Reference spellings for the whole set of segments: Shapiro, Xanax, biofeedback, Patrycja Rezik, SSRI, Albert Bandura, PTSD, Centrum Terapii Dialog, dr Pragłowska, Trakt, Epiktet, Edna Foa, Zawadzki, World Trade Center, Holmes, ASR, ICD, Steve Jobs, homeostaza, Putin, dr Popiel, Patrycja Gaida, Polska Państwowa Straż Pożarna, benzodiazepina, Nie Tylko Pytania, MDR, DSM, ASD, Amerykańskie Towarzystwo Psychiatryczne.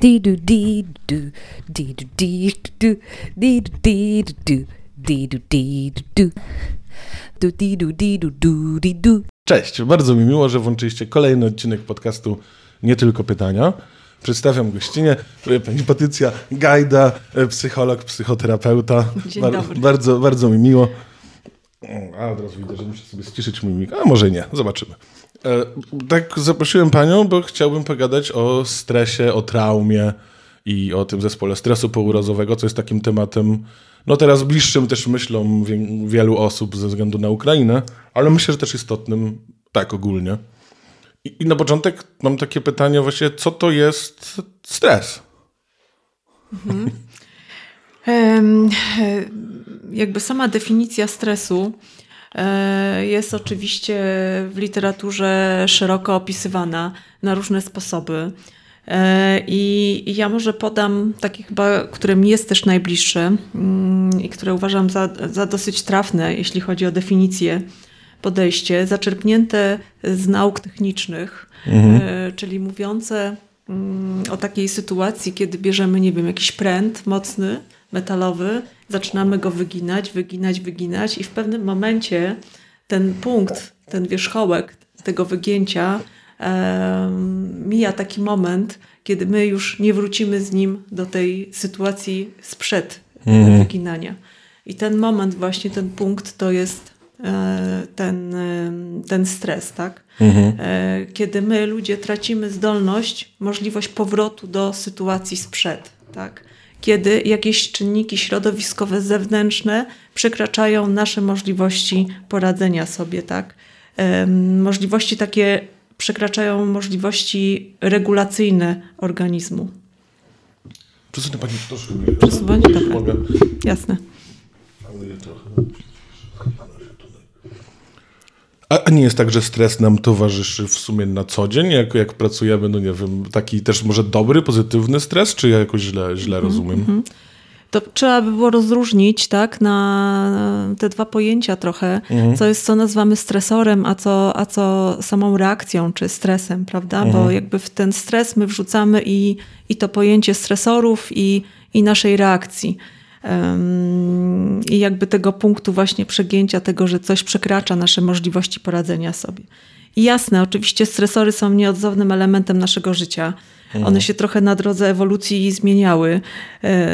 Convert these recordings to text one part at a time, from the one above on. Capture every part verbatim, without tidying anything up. Didu didu didu didu didu didu didu didu didu didu didu. Cześć, bardzo mi miło, że włączyliście kolejny odcinek podcastu Nie Tylko Pytania. Przedstawiam gościnę, pani Patrycja Gaida, psycholog, psychoterapeuta. Dzień Bar- dobry. Bardzo, bardzo mi miło. A od razu widzę, że muszę sobie ściszyć mój mikrofon. A może nie, zobaczymy. E, tak zaprosiłem panią, bo chciałbym pogadać o stresie, o traumie i o tym zespole stresu pourazowego, co jest takim tematem, no teraz bliższym też myślą wie- wielu osób ze względu na Ukrainę, ale myślę, że też istotnym tak ogólnie. I, i na początek mam takie pytanie właśnie, co to jest stres? Mhm. um, jakby sama definicja stresu jest oczywiście w literaturze szeroko opisywana na różne sposoby. I ja może podam taki chyba, który mi jest też najbliższy i które uważam za, za dosyć trafne, jeśli chodzi o definicję, podejście, zaczerpnięte z nauk technicznych, mhm. czyli mówiące o takiej sytuacji, kiedy bierzemy, nie wiem, jakiś pręt mocny, metalowy, zaczynamy go wyginać, wyginać, wyginać i w pewnym momencie ten punkt, ten wierzchołek tego wygięcia e, mija taki moment, kiedy my już nie wrócimy z nim do tej sytuacji sprzed mm. wyginania. I ten moment właśnie, ten punkt to jest e, ten, e, ten stres, tak? Mm-hmm. E, kiedy my ludzie tracimy zdolność, możliwość powrotu do sytuacji sprzed, tak? Kiedy jakieś czynniki środowiskowe, zewnętrzne przekraczają nasze możliwości poradzenia sobie, tak? Możliwości takie przekraczają możliwości regulacyjne organizmu. Przesunę pani troszkę. Przesunę pani trochę. Jasne. A nie jest tak, że stres nam towarzyszy w sumie na co dzień, jak, jak pracujemy, no nie wiem, taki też może dobry, pozytywny stres, czy ja jakoś źle, źle rozumiem? Mm-hmm. To trzeba by było rozróżnić, tak, na te dwa pojęcia trochę, mm-hmm. co jest, co nazywamy stresorem, a co, a co samą reakcją, czy stresem, prawda? Mm-hmm. Bo jakby w ten stres my wrzucamy i, i to pojęcie stresorów i, i naszej reakcji. I jakby tego punktu właśnie przegięcia tego, że coś przekracza nasze możliwości poradzenia sobie. I jasne, oczywiście stresory są nieodzownym elementem naszego życia. One się trochę na drodze ewolucji zmieniały.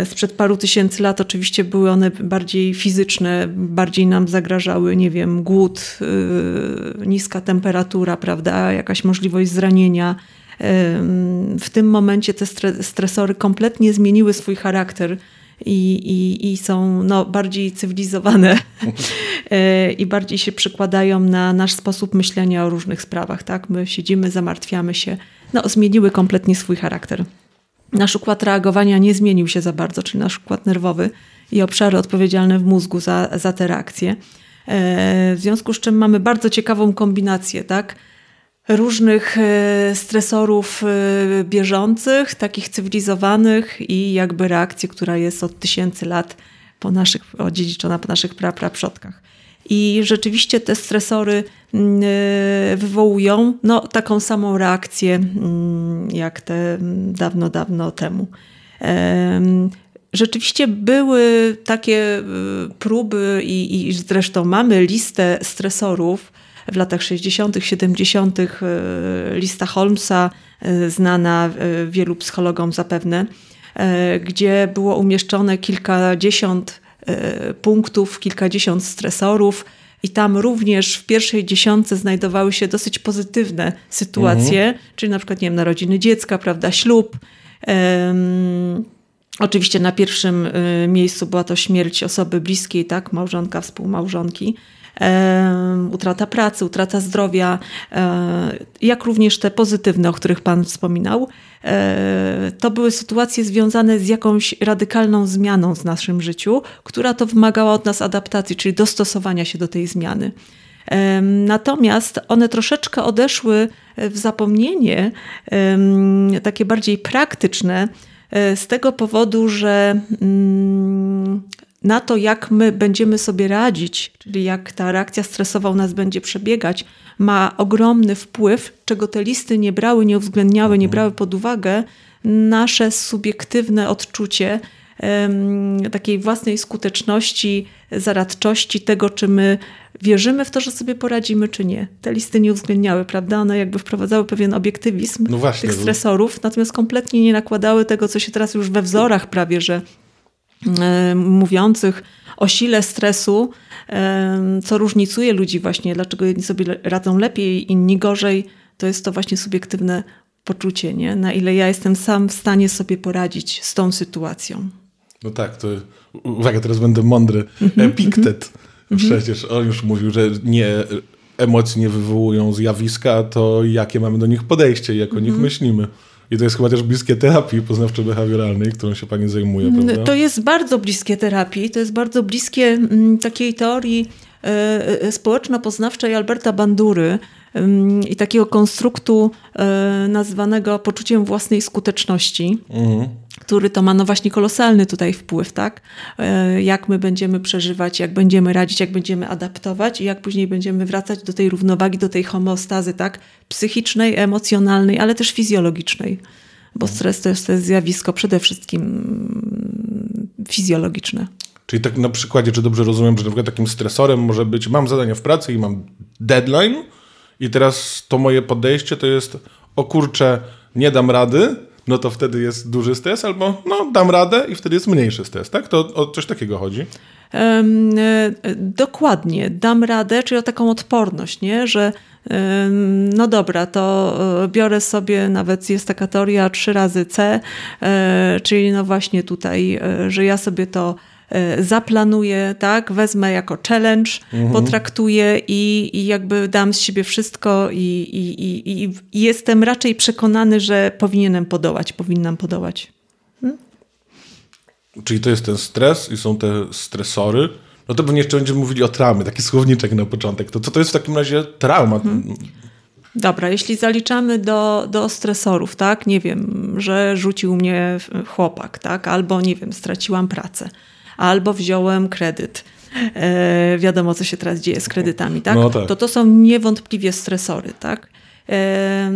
Sprzed paru tysięcy lat oczywiście były one bardziej fizyczne, bardziej nam zagrażały, nie wiem, głód, niska temperatura, prawda, jakaś możliwość zranienia. W tym momencie te stresory kompletnie zmieniły swój charakter. I, i, i są no, bardziej cywilizowane i bardziej się przykładają na nasz sposób myślenia o różnych sprawach. Tak? My siedzimy, zamartwiamy się. No, zmieniły kompletnie swój charakter. Nasz układ reagowania nie zmienił się za bardzo, czyli nasz układ nerwowy i obszary odpowiedzialne w mózgu za, za te reakcje. W związku z czym mamy bardzo ciekawą kombinację, tak? Różnych stresorów bieżących, takich cywilizowanych i jakby reakcji, która jest od tysięcy lat po naszych, odziedziczona po naszych pra-pra-przodkach. I rzeczywiście te stresory wywołują no, taką samą reakcję jak te dawno, dawno temu. Rzeczywiście były takie próby i, i zresztą mamy listę stresorów, w latach sześćdziesiątych, siedemdziesiątych lista Holmesa, znana wielu psychologom zapewne, gdzie było umieszczone kilkadziesiąt punktów, kilkadziesiąt stresorów i tam również w pierwszej dziesiątce znajdowały się dosyć pozytywne sytuacje, mhm. czyli na przykład nie wiem, narodziny dziecka, prawda, ślub. Um, oczywiście na pierwszym miejscu była to śmierć osoby bliskiej, tak, małżonka, współmałżonki. Utrata pracy, utrata zdrowia, jak również te pozytywne, o których pan wspominał. To były sytuacje związane z jakąś radykalną zmianą w naszym życiu, która to wymagała od nas adaptacji, czyli dostosowania się do tej zmiany. Natomiast one troszeczkę odeszły w zapomnienie, takie bardziej praktyczne, z tego powodu, że na to, jak my będziemy sobie radzić, czyli jak ta reakcja stresowa u nas będzie przebiegać, ma ogromny wpływ, czego te listy nie brały, nie uwzględniały, nie brały pod uwagę, nasze subiektywne odczucie takiej własnej skuteczności, zaradczości tego, czy my wierzymy w to, że sobie poradzimy, czy nie. Te listy nie uwzględniały, prawda? One jakby wprowadzały pewien obiektywizm no właśnie, tych stresorów, natomiast kompletnie nie nakładały tego, co się teraz już we wzorach prawie, że y, mówiących o sile stresu, y, co różnicuje ludzi właśnie, dlaczego jedni sobie radzą lepiej, inni gorzej. To jest to właśnie subiektywne poczucie, nie? Na ile ja jestem sam w stanie sobie poradzić z tą sytuacją. No tak, to uwaga, teraz będę mądry. Epiktet. Przecież on już mówił, że nie, emocje nie wywołują zjawiska, to jakie mamy do nich podejście, jak o nich myślimy. I to jest chyba też bliskie terapii poznawczo-behawioralnej, którą się pani zajmuje, prawda? To jest bardzo bliskie terapii. To jest bardzo bliskie m, takiej teorii y, społeczno-poznawczej Alberta Bandury y, i takiego konstruktu y, nazwanego poczuciem własnej skuteczności. Mhm. Który to ma no właśnie kolosalny tutaj wpływ, tak? Jak my będziemy przeżywać, jak będziemy radzić, jak będziemy adaptować i jak później będziemy wracać do tej równowagi, do tej homeostazy, tak? Psychicznej, emocjonalnej, ale też fizjologicznej. Bo stres to jest, to jest zjawisko przede wszystkim fizjologiczne. Czyli tak na przykładzie, czy dobrze rozumiem, że na przykład takim stresorem może być, mam zadania w pracy i mam deadline i teraz to moje podejście to jest, o kurczę, nie dam rady, no to wtedy jest duży stres, albo no dam radę i wtedy jest mniejszy stres, tak? To o coś takiego chodzi? Um, e, dokładnie. Dam radę, czyli o taką odporność, nie? Że um, no dobra, to biorę sobie, nawet jest taka teoria trzy razy C, e, czyli no właśnie tutaj, e, że ja sobie to e, zaplanuję, tak? Wezmę jako challenge, mhm. potraktuję i, i jakby dam z siebie wszystko i, i, i, i jestem raczej przekonany, że powinienem podołać, powinnam podołać. Hmm? Czyli to jest ten stres i są te stresory. No to pewnie jeszcze będziemy mówili o traumie, taki słowniczek na początek. To co to jest w takim razie trauma? Hmm. Dobra, jeśli zaliczamy do, do stresorów, tak? Nie wiem, że rzucił mnie chłopak, tak? Albo nie wiem, straciłam pracę. Albo wziąłem kredyt. E, wiadomo, co się teraz dzieje z kredytami, tak? No tak. To to są niewątpliwie stresory, tak? E,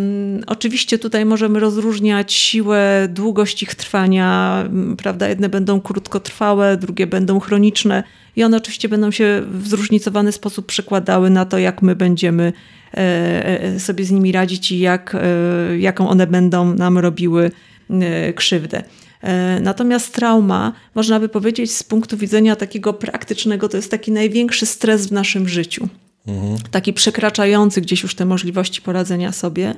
oczywiście tutaj możemy rozróżniać siłę, długość ich trwania, prawda? Jedne będą krótkotrwałe, drugie będą chroniczne i one oczywiście będą się w zróżnicowany sposób przekładały na to, jak my będziemy e, sobie z nimi radzić i jak, e, jaką one będą nam robiły e, krzywdę. Natomiast trauma, można by powiedzieć z punktu widzenia takiego praktycznego, to jest taki największy stres w naszym życiu. Mhm. Taki przekraczający gdzieś już te możliwości poradzenia sobie.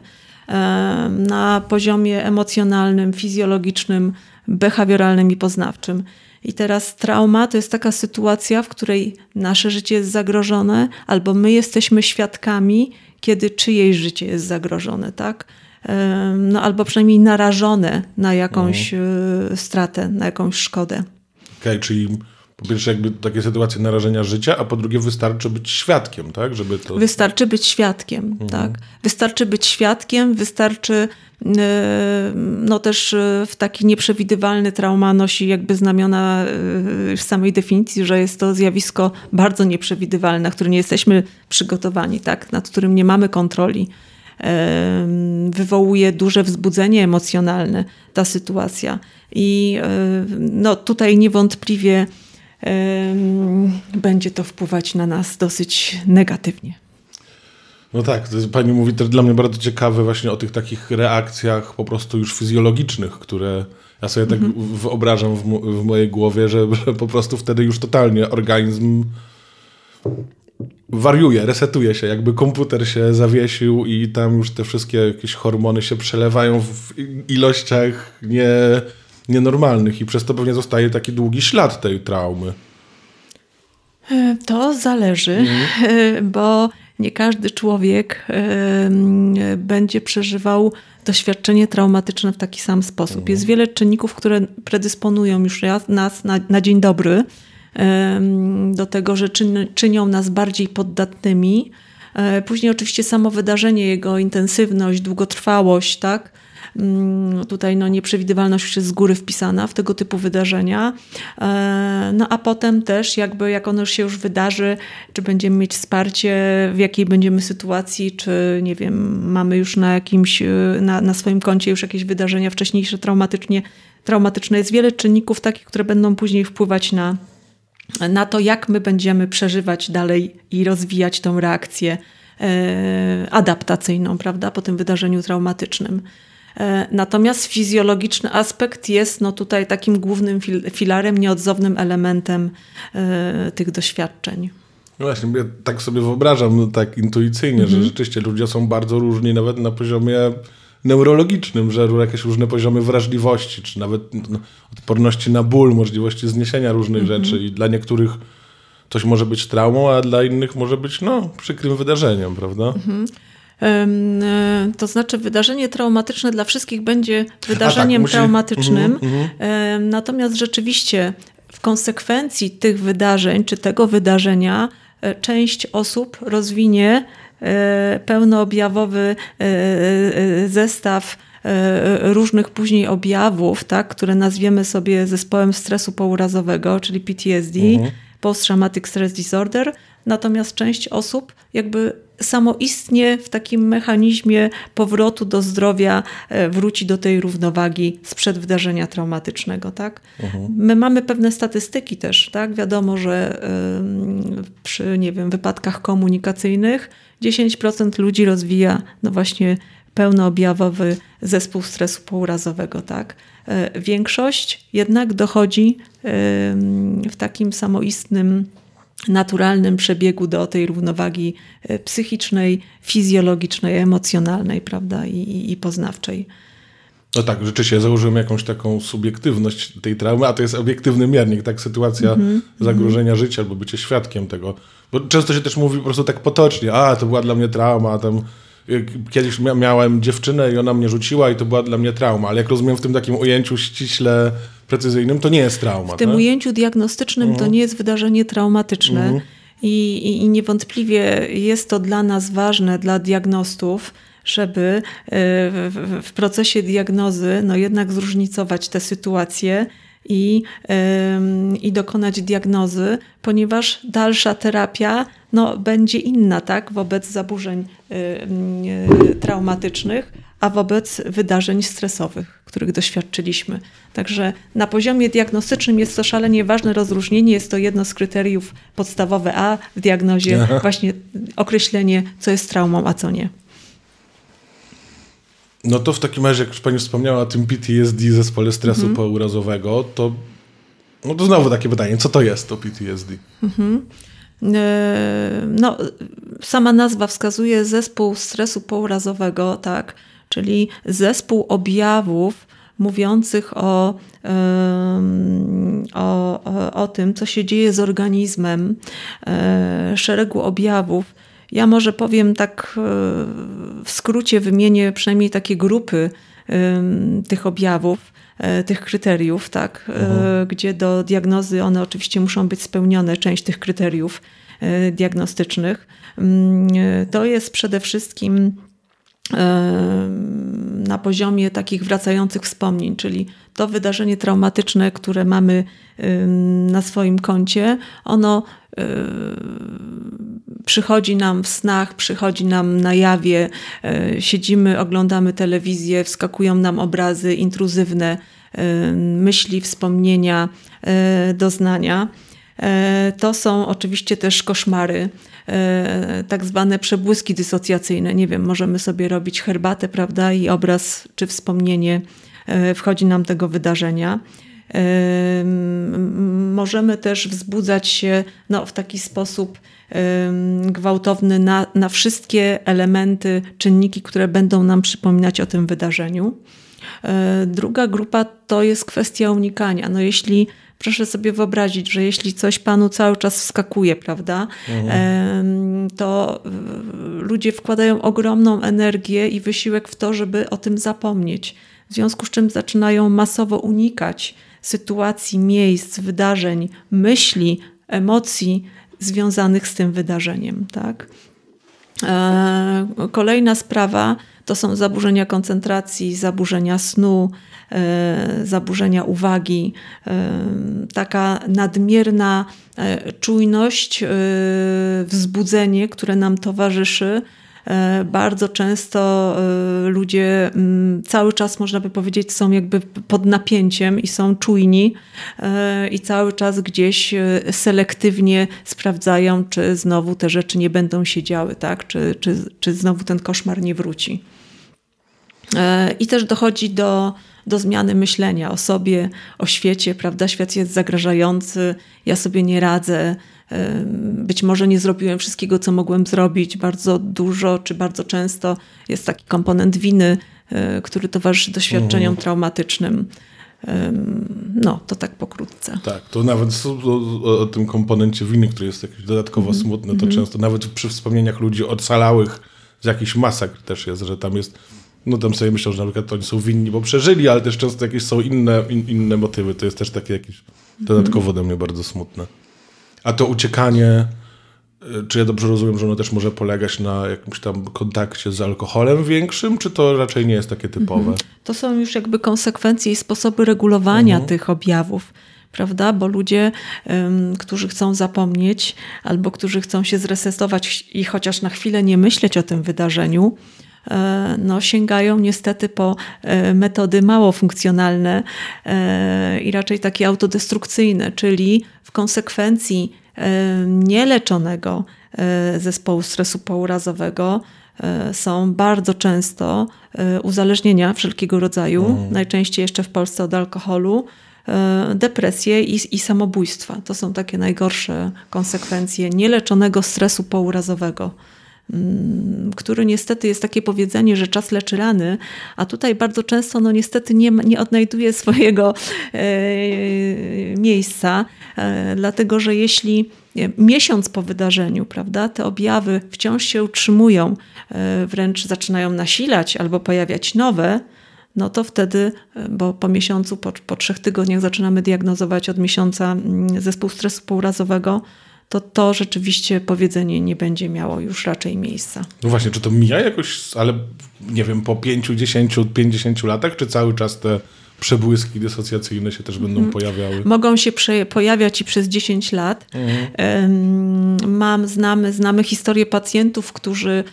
Na poziomie emocjonalnym, fizjologicznym, behawioralnym i poznawczym. I teraz trauma to jest taka sytuacja, w której nasze życie jest zagrożone, albo my jesteśmy świadkami, kiedy czyjeś życie jest zagrożone, tak? No albo przynajmniej narażone na jakąś no. stratę, na jakąś szkodę. Okej, okay, czyli po pierwsze jakby takie sytuacje narażenia życia, a po drugie wystarczy być świadkiem, tak? Żeby to... Wystarczy być świadkiem, mhm. tak. Wystarczy być świadkiem, wystarczy no też w taki nieprzewidywalny trauma nosi jakby znamiona w samej definicji, że jest to zjawisko bardzo nieprzewidywalne, na które nie jesteśmy przygotowani, tak? Nad którym nie mamy kontroli. Wywołuje duże wzbudzenie emocjonalne ta sytuacja. I no, tutaj niewątpliwie um, będzie to wpływać na nas dosyć negatywnie. No tak, to jest, pani mówi też dla mnie bardzo ciekawe właśnie o tych takich reakcjach po prostu już fizjologicznych, które ja sobie mhm. tak wyobrażam w, mo- w mojej głowie, że, że po prostu wtedy już totalnie organizm wariuje, resetuje się, jakby komputer się zawiesił i tam już te wszystkie jakieś hormony się przelewają w ilościach nie, nienormalnych i przez to pewnie zostaje taki długi ślad tej traumy. To zależy, mhm. bo nie każdy człowiek będzie przeżywał doświadczenie traumatyczne w taki sam sposób. Mhm. Jest wiele czynników, które predysponują już nas na, na dzień dobry do tego, że czyn, czynią nas bardziej poddatnymi. Później oczywiście samo wydarzenie, jego intensywność, długotrwałość, tak? tutaj no, nieprzewidywalność z góry wpisana w tego typu wydarzenia. No a potem też jakby jak ono się już wydarzy, czy będziemy mieć wsparcie, w jakiej będziemy sytuacji, czy nie wiem, mamy już na jakimś, na, na swoim koncie już jakieś wydarzenia wcześniejsze traumatycznie, traumatyczne. Jest wiele czynników takich, które będą później wpływać na na to, jak my będziemy przeżywać dalej i rozwijać tą reakcję adaptacyjną, prawda, po tym wydarzeniu traumatycznym. Natomiast fizjologiczny aspekt jest no, tutaj takim głównym filarem, nieodzownym elementem tych doświadczeń. No właśnie, ja tak sobie wyobrażam, no, tak intuicyjnie, mhm. że rzeczywiście ludzie są bardzo różni, nawet na poziomie neurologicznym, że jakieś różne poziomy wrażliwości, czy nawet odporności na ból, możliwości zniesienia różnych mm-hmm. rzeczy i dla niektórych coś może być traumą, a dla innych może być no, przykrym wydarzeniem, prawda? Mm-hmm. To znaczy wydarzenie traumatyczne dla wszystkich będzie wydarzeniem tak, musi... traumatycznym, mm-hmm. natomiast rzeczywiście w konsekwencji tych wydarzeń, czy tego wydarzenia część osób rozwinie pełnoobjawowy zestaw różnych później objawów, tak, które nazwiemy sobie zespołem stresu pourazowego, czyli P T S D, mhm. post-traumatic stress disorder. Natomiast część osób jakby samoistnie w takim mechanizmie powrotu do zdrowia wróci do tej równowagi sprzed wydarzenia traumatycznego. Tak? Mhm. My mamy pewne statystyki też. Tak? Wiadomo, że przy nie wiem, wypadkach komunikacyjnych dziesięć procent ludzi rozwija no właśnie pełnoobjawowy zespół stresu pourazowego. Tak? Większość jednak dochodzi w takim samoistnym naturalnym przebiegu do tej równowagi psychicznej, fizjologicznej, emocjonalnej, prawda, i, i poznawczej. No tak, rzeczywiście założyłem jakąś taką subiektywność tej traumy, a to jest obiektywny miernik, tak, sytuacja mm-hmm. zagrożenia mm-hmm. życia albo bycie świadkiem tego. Bo często się też mówi po prostu tak potocznie, a to była dla mnie trauma, a tam kiedyś miałem dziewczynę i ona mnie rzuciła i to była dla mnie trauma, ale jak rozumiem w tym takim ujęciu ściśle precyzyjnym, to nie jest trauma. W tym tak? ujęciu diagnostycznym mhm. to nie jest wydarzenie traumatyczne mhm. I, i, i niewątpliwie jest to dla nas ważne, dla diagnostów, żeby w, w procesie diagnozy no jednak zróżnicować te sytuacje i, i dokonać diagnozy, ponieważ dalsza terapia no, będzie inna, tak, wobec zaburzeń y, y, traumatycznych, a wobec wydarzeń stresowych, których doświadczyliśmy. Także na poziomie diagnostycznym jest to szalenie ważne rozróżnienie, jest to jedno z kryteriów podstawowe, a w diagnozie Aha. właśnie określenie, co jest traumą, a co nie. No to w takim razie, jak już pani wspomniała o tym P T S D, zespole stresu mhm. pourazowego, to, no to znowu takie pytanie, co to jest to P T S D? Mhm. No, sama nazwa wskazuje zespół stresu pourazowego, tak, czyli zespół objawów mówiących o, o, o tym, co się dzieje z organizmem, szeregu objawów. Ja może powiem tak w skrócie, wymienię przynajmniej takie grupy tych objawów, tych kryteriów, tak, mhm. gdzie do diagnozy one oczywiście muszą być spełnione, część tych kryteriów diagnostycznych. To jest przede wszystkim na poziomie takich wracających wspomnień, czyli to wydarzenie traumatyczne, które mamy na swoim koncie, ono przychodzi nam w snach, przychodzi nam na jawie, siedzimy, oglądamy telewizję, wskakują nam obrazy intruzywne, myśli, wspomnienia, doznania. To są oczywiście też koszmary, tak zwane przebłyski dysocjacyjne. Nie wiem, możemy sobie robić herbatę, prawda, i obraz czy wspomnienie wchodzi nam tego wydarzenia. Możemy też wzbudzać się no, w taki sposób gwałtowny na, na wszystkie elementy, czynniki, które będą nam przypominać o tym wydarzeniu. Druga grupa to jest kwestia unikania. No jeśli proszę sobie wyobrazić, że jeśli coś panu cały czas wskakuje, prawda, mhm. to ludzie wkładają ogromną energię i wysiłek w to, żeby o tym zapomnieć. W związku z czym zaczynają masowo unikać sytuacji, miejsc, wydarzeń, myśli, emocji związanych z tym wydarzeniem. Tak? Kolejna sprawa To są zaburzenia koncentracji, zaburzenia snu, zaburzenia uwagi, taka nadmierna czujność, wzbudzenie, które nam towarzyszy. Bardzo często ludzie cały czas, można by powiedzieć, są jakby pod napięciem i są czujni i cały czas gdzieś selektywnie sprawdzają, czy znowu te rzeczy nie będą się działy, tak? czy, czy, czy znowu ten koszmar nie wróci. I też dochodzi do, do zmiany myślenia o sobie, o świecie, prawda? Świat jest zagrażający, ja sobie nie radzę, być może nie zrobiłem wszystkiego, co mogłem zrobić. Bardzo dużo czy bardzo często jest taki komponent winy, który towarzyszy doświadczeniom mhm. traumatycznym. No, to tak pokrótce. Tak, to nawet o, o tym komponencie winy, który jest jakiś dodatkowo mhm. smutny, to mhm. często nawet przy wspomnieniach ludzi ocalałych z jakichś masakr też jest, że tam jest... No tam sobie myślą, że na przykład to oni są winni, bo przeżyli, ale też często jakieś są inne, in, inne motywy. To jest też takie jakieś dodatkowo do mnie bardzo smutne. A to uciekanie, czy ja dobrze rozumiem, że ono też może polegać na jakimś tam kontakcie z alkoholem większym, czy to raczej nie jest takie typowe? To są już jakby konsekwencje i sposoby regulowania mhm. tych objawów. Prawda? Bo ludzie, um, którzy chcą zapomnieć albo którzy chcą się zresetować i chociaż na chwilę nie myśleć o tym wydarzeniu, no, sięgają niestety po metody mało funkcjonalne i raczej takie autodestrukcyjne, czyli w konsekwencji nieleczonego zespołu stresu pourazowego są bardzo często uzależnienia wszelkiego rodzaju, mm. najczęściej jeszcze w Polsce od alkoholu, depresje i, i samobójstwa. To są takie najgorsze konsekwencje nieleczonego stresu pourazowego, który niestety jest takie powiedzenie, że czas leczy rany, a tutaj bardzo często no niestety nie, nie odnajduje swojego e, miejsca, e, dlatego że jeśli miesiąc po wydarzeniu, prawda, te objawy wciąż się utrzymują, e, wręcz zaczynają nasilać albo pojawiać nowe, no to wtedy, bo po miesiącu, po, po trzech tygodniach zaczynamy diagnozować od miesiąca zespół stresu pourazowego, to to rzeczywiście powiedzenie nie będzie miało już raczej miejsca. No właśnie, czy to mija jakoś, ale nie wiem, po pięciu, dziesięciu, pięćdziesięciu latach, czy cały czas te przebłyski dysocjacyjne się też będą mm. pojawiały? Mogą się prze- pojawiać i przez dziesięć lat. Mm. Mam, znamy, znamy historię pacjentów, którzy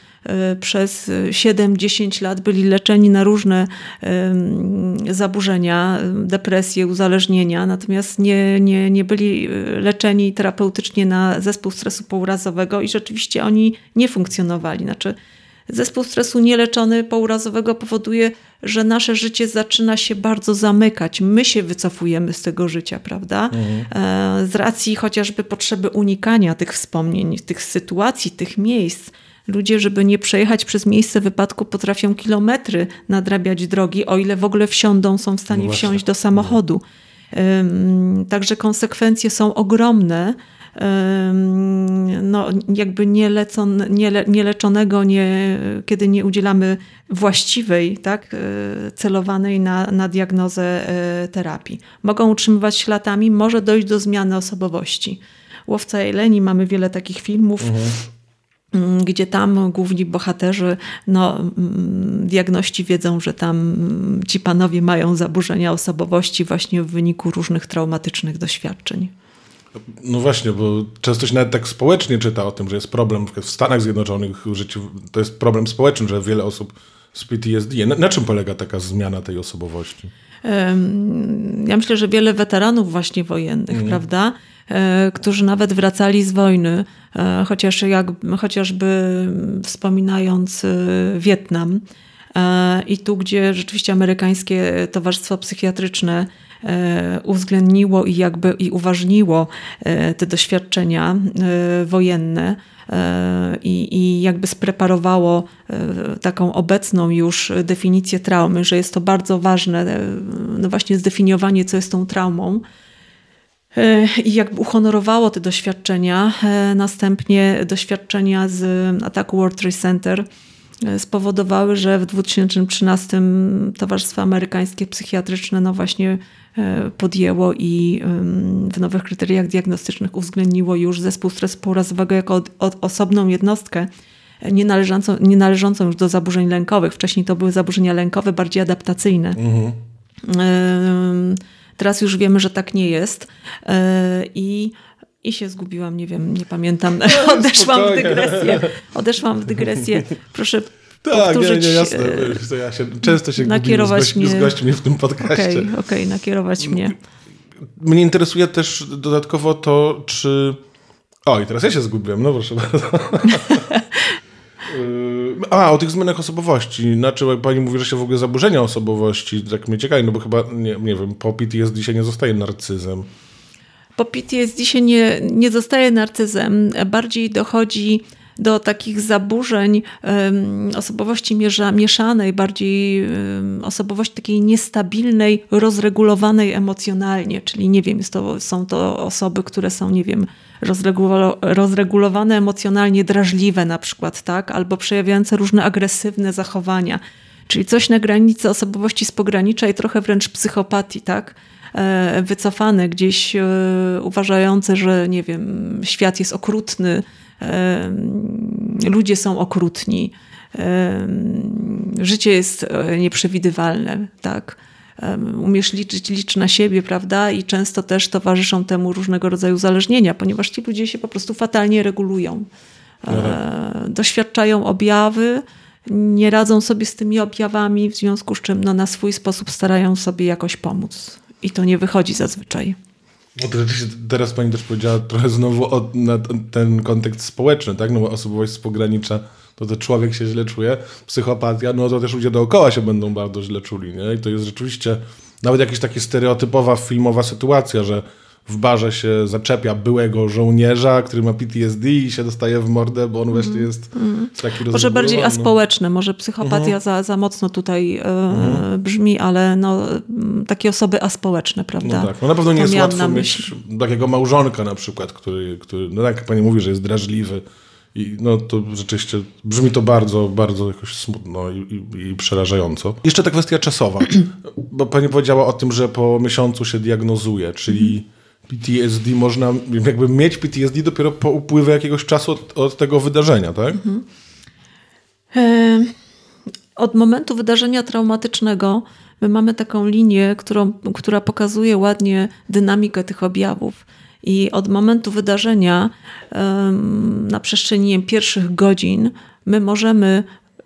przez siedem dziesięć lat byli leczeni na różne zaburzenia, depresje, uzależnienia, natomiast nie, nie, nie byli leczeni terapeutycznie na zespół stresu pourazowego i rzeczywiście oni nie funkcjonowali. Znaczy, zespół stresu nieleczony pourazowego powoduje, że nasze życie zaczyna się bardzo zamykać. My się wycofujemy z tego życia, prawda? Mhm. Z racji chociażby potrzeby unikania tych wspomnień, tych sytuacji, tych miejsc. Ludzie, żeby nie przejechać przez miejsce wypadku, potrafią kilometry nadrabiać drogi, o ile w ogóle wsiądą, są w stanie no wsiąść do samochodu. Um, także konsekwencje są ogromne. Um, no, jakby nielecon, niele, nieleczonego, nie, kiedy nie udzielamy właściwej, tak, celowanej na, na diagnozę terapii. Mogą utrzymywać się latami, może dojść do zmiany osobowości. Łowca jeleni, mamy wiele takich filmów, mhm. gdzie tam główni bohaterzy no, diagności wiedzą, że tam ci panowie mają zaburzenia osobowości właśnie w wyniku różnych traumatycznych doświadczeń. No właśnie, bo często się nawet tak społecznie czyta o tym, że jest problem w Stanach Zjednoczonych, życiu, to jest problem społeczny, że wiele osób z P T S D. Na, na czym polega taka zmiana tej osobowości? Ja myślę, że wiele weteranów właśnie wojennych, mm. prawda? Którzy nawet wracali z wojny, chociaż jak, chociażby wspominając Wietnam i tu, gdzie rzeczywiście Amerykańskie Towarzystwo Psychiatryczne uwzględniło i jakby i uważniło te doświadczenia wojenne i, i jakby spreparowało taką obecną już definicję traumy, że jest to bardzo ważne, no właśnie zdefiniowanie, co jest tą traumą. I jakby uhonorowało te doświadczenia. Następnie doświadczenia z ataku World Trade Center spowodowały, że w dwa tysiące trzynastym Towarzystwo Amerykańskie Psychiatryczne no właśnie podjęło i w nowych kryteriach diagnostycznych uwzględniło już zespół stresu pourazowego jako od, od osobną jednostkę nienależącą, nienależącą już do zaburzeń lękowych. Wcześniej to były zaburzenia lękowe, bardziej adaptacyjne. Mhm. Y- teraz już wiemy, że tak nie jest. Y- I I się zgubiłam, nie wiem, nie pamiętam. Odeszłam w dygresję. Odeszłam w dygresję. Proszę tak, powtórzyć. Tak, jasne. E, ja się, często się gubiłem z, gość, mnie, z gośćmi w tym podcaście. Okej, okay, okay, nakierować mnie. Mnie interesuje też dodatkowo to, czy... O, i teraz ja się zgubiłem, no proszę bardzo. A, o tych zmianach osobowości. Znaczy, jak pani mówi, że się w ogóle zaburzenia osobowości, tak mnie ciekawi, no bo chyba, nie, nie wiem, po P T S D się nie zostaje narcyzem. Po P T S D dzisiaj nie, nie zostaje narcyzem, bardziej dochodzi do takich zaburzeń um, osobowości mierza, mieszanej, bardziej um, osobowości takiej niestabilnej, rozregulowanej emocjonalnie, czyli nie wiem, jest to, są to osoby, które są, nie wiem, rozregulo, rozregulowane emocjonalnie, drażliwe na przykład, tak, albo przejawiające różne agresywne zachowania, czyli coś na granicy osobowości z pogranicza i trochę wręcz psychopatii, tak, wycofane, gdzieś uważające, że nie wiem, świat jest okrutny, ludzie są okrutni, życie jest nieprzewidywalne, tak. Umiesz liczyć, licz na siebie, prawda? I często też towarzyszą temu różnego rodzaju uzależnienia, ponieważ ci ludzie się po prostu fatalnie regulują. Aha. Doświadczają objawy, nie radzą sobie z tymi objawami, w związku z czym no, na swój sposób starają sobie jakoś pomóc. I to nie wychodzi zazwyczaj. No to rzeczywiście teraz pani też powiedziała trochę znowu o na ten kontekst społeczny, tak? No bo osobowość z pogranicza, to to człowiek się źle czuje, psychopatia, no to też ludzie dookoła się będą bardzo źle czuli, nie? I to jest rzeczywiście nawet jakaś taka stereotypowa filmowa sytuacja, że w barze się zaczepia byłego żołnierza, który ma P T S D i się dostaje w mordę, bo on właśnie mm. jest mm. taki rozgórowany. Może bardziej aspołeczne, może psychopatia mm-hmm. za, za mocno tutaj yy, mm. brzmi, ale no, takie osoby aspołeczne, prawda? No tak, no na pewno nie jest łatwo mieć takiego małżonka na przykład, który, który no tak jak pani mówi, że jest drażliwy i no to rzeczywiście brzmi to bardzo, bardzo jakoś smutno i, i, i przerażająco. Jeszcze ta kwestia czasowa, bo pani powiedziała o tym, że po miesiącu się diagnozuje, czyli P T S D można, jakby mieć P T S D dopiero po upływie jakiegoś czasu od, od tego wydarzenia, tak? Mhm. E, od momentu wydarzenia traumatycznego my mamy taką linię, którą, która pokazuje ładnie dynamikę tych objawów. I od momentu wydarzenia e, na przestrzeni pierwszych godzin my możemy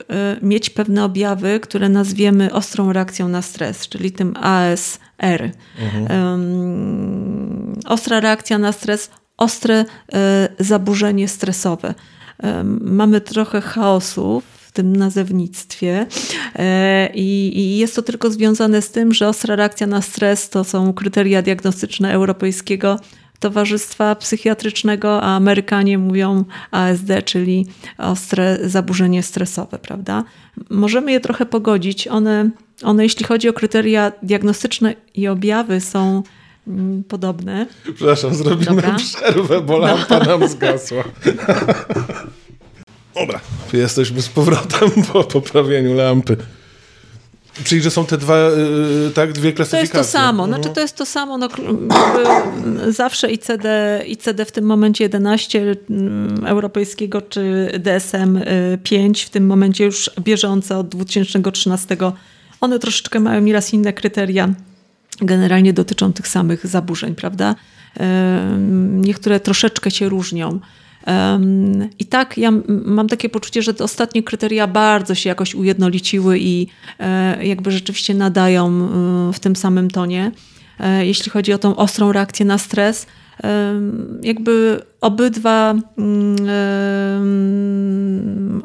e, mieć pewne objawy, które nazwiemy ostrą reakcją na stres, czyli tym A S R. Mhm. E, Ostra reakcja na stres, ostre y, zaburzenie stresowe. Y, mamy trochę chaosu w tym nazewnictwie y, i jest to tylko związane z tym, że ostra reakcja na stres to są kryteria diagnostyczne Europejskiego Towarzystwa Psychiatrycznego, a Amerykanie mówią A S D, czyli ostre zaburzenie stresowe, prawda? Możemy je trochę pogodzić. One, one jeśli chodzi o kryteria diagnostyczne i objawy są podobne. Przepraszam, zrobimy Dobra. przerwę, bo lampa no. nam zgasła. Dobra, jesteśmy z powrotem po poprawieniu lampy. Czyli, że są te dwa, tak, dwie klasyfikacje. To jest to samo. Znaczy, to jest to samo. No, zawsze I C D, I C D w tym momencie jedenaście europejskiego, czy D S M pięć w tym momencie już bieżące od dwa tysiące trzynastego. One troszeczkę mają nieraz inne kryteria. Generalnie dotyczą tych samych zaburzeń, prawda? Niektóre troszeczkę się różnią. I tak ja mam takie poczucie, że te ostatnie kryteria bardzo się jakoś ujednoliciły i jakby rzeczywiście nadają w tym samym tonie. Jeśli chodzi o tą ostrą reakcję na stres, jakby obydwa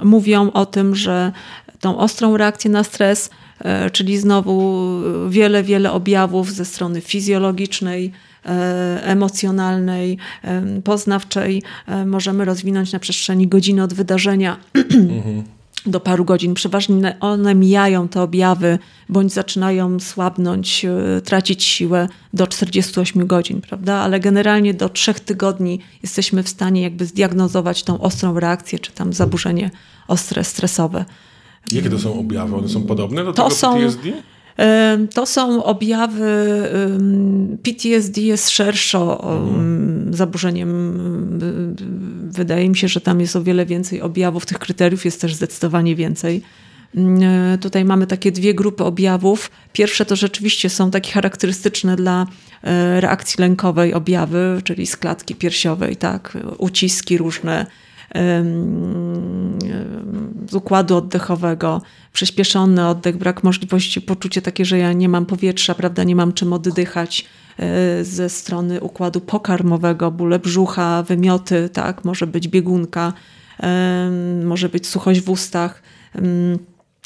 mówią o tym, że tą ostrą reakcję na stres, czyli znowu wiele, wiele objawów ze strony fizjologicznej, emocjonalnej, poznawczej możemy rozwinąć na przestrzeni godziny od wydarzenia mhm. do paru godzin. Przeważnie one mijają te objawy, bądź zaczynają słabnąć, tracić siłę do czterdziestu ośmiu godzin, prawda? Ale generalnie do trzech tygodni jesteśmy w stanie jakby zdiagnozować tą ostrą reakcję, czy tam zaburzenie ostre, stresowe. Jakie to są objawy? One są podobne do to tego są, P T S D? Y, to są objawy... Y, P T S D jest szerszo mm. y, zaburzeniem y, wydaje mi się, że tam jest o wiele więcej objawów, tych kryteriów jest też zdecydowanie więcej. Tutaj mamy takie dwie grupy objawów. Pierwsze to rzeczywiście są takie charakterystyczne dla reakcji lękowej objawy, czyli z klatki piersiowej, tak, uciski różne, z układu oddechowego, przyspieszony oddech, brak możliwości, poczucie takie, że ja nie mam powietrza, prawda, nie mam czym oddychać, ze strony układu pokarmowego, bóle brzucha, wymioty, tak, może być biegunka, może być suchość w ustach,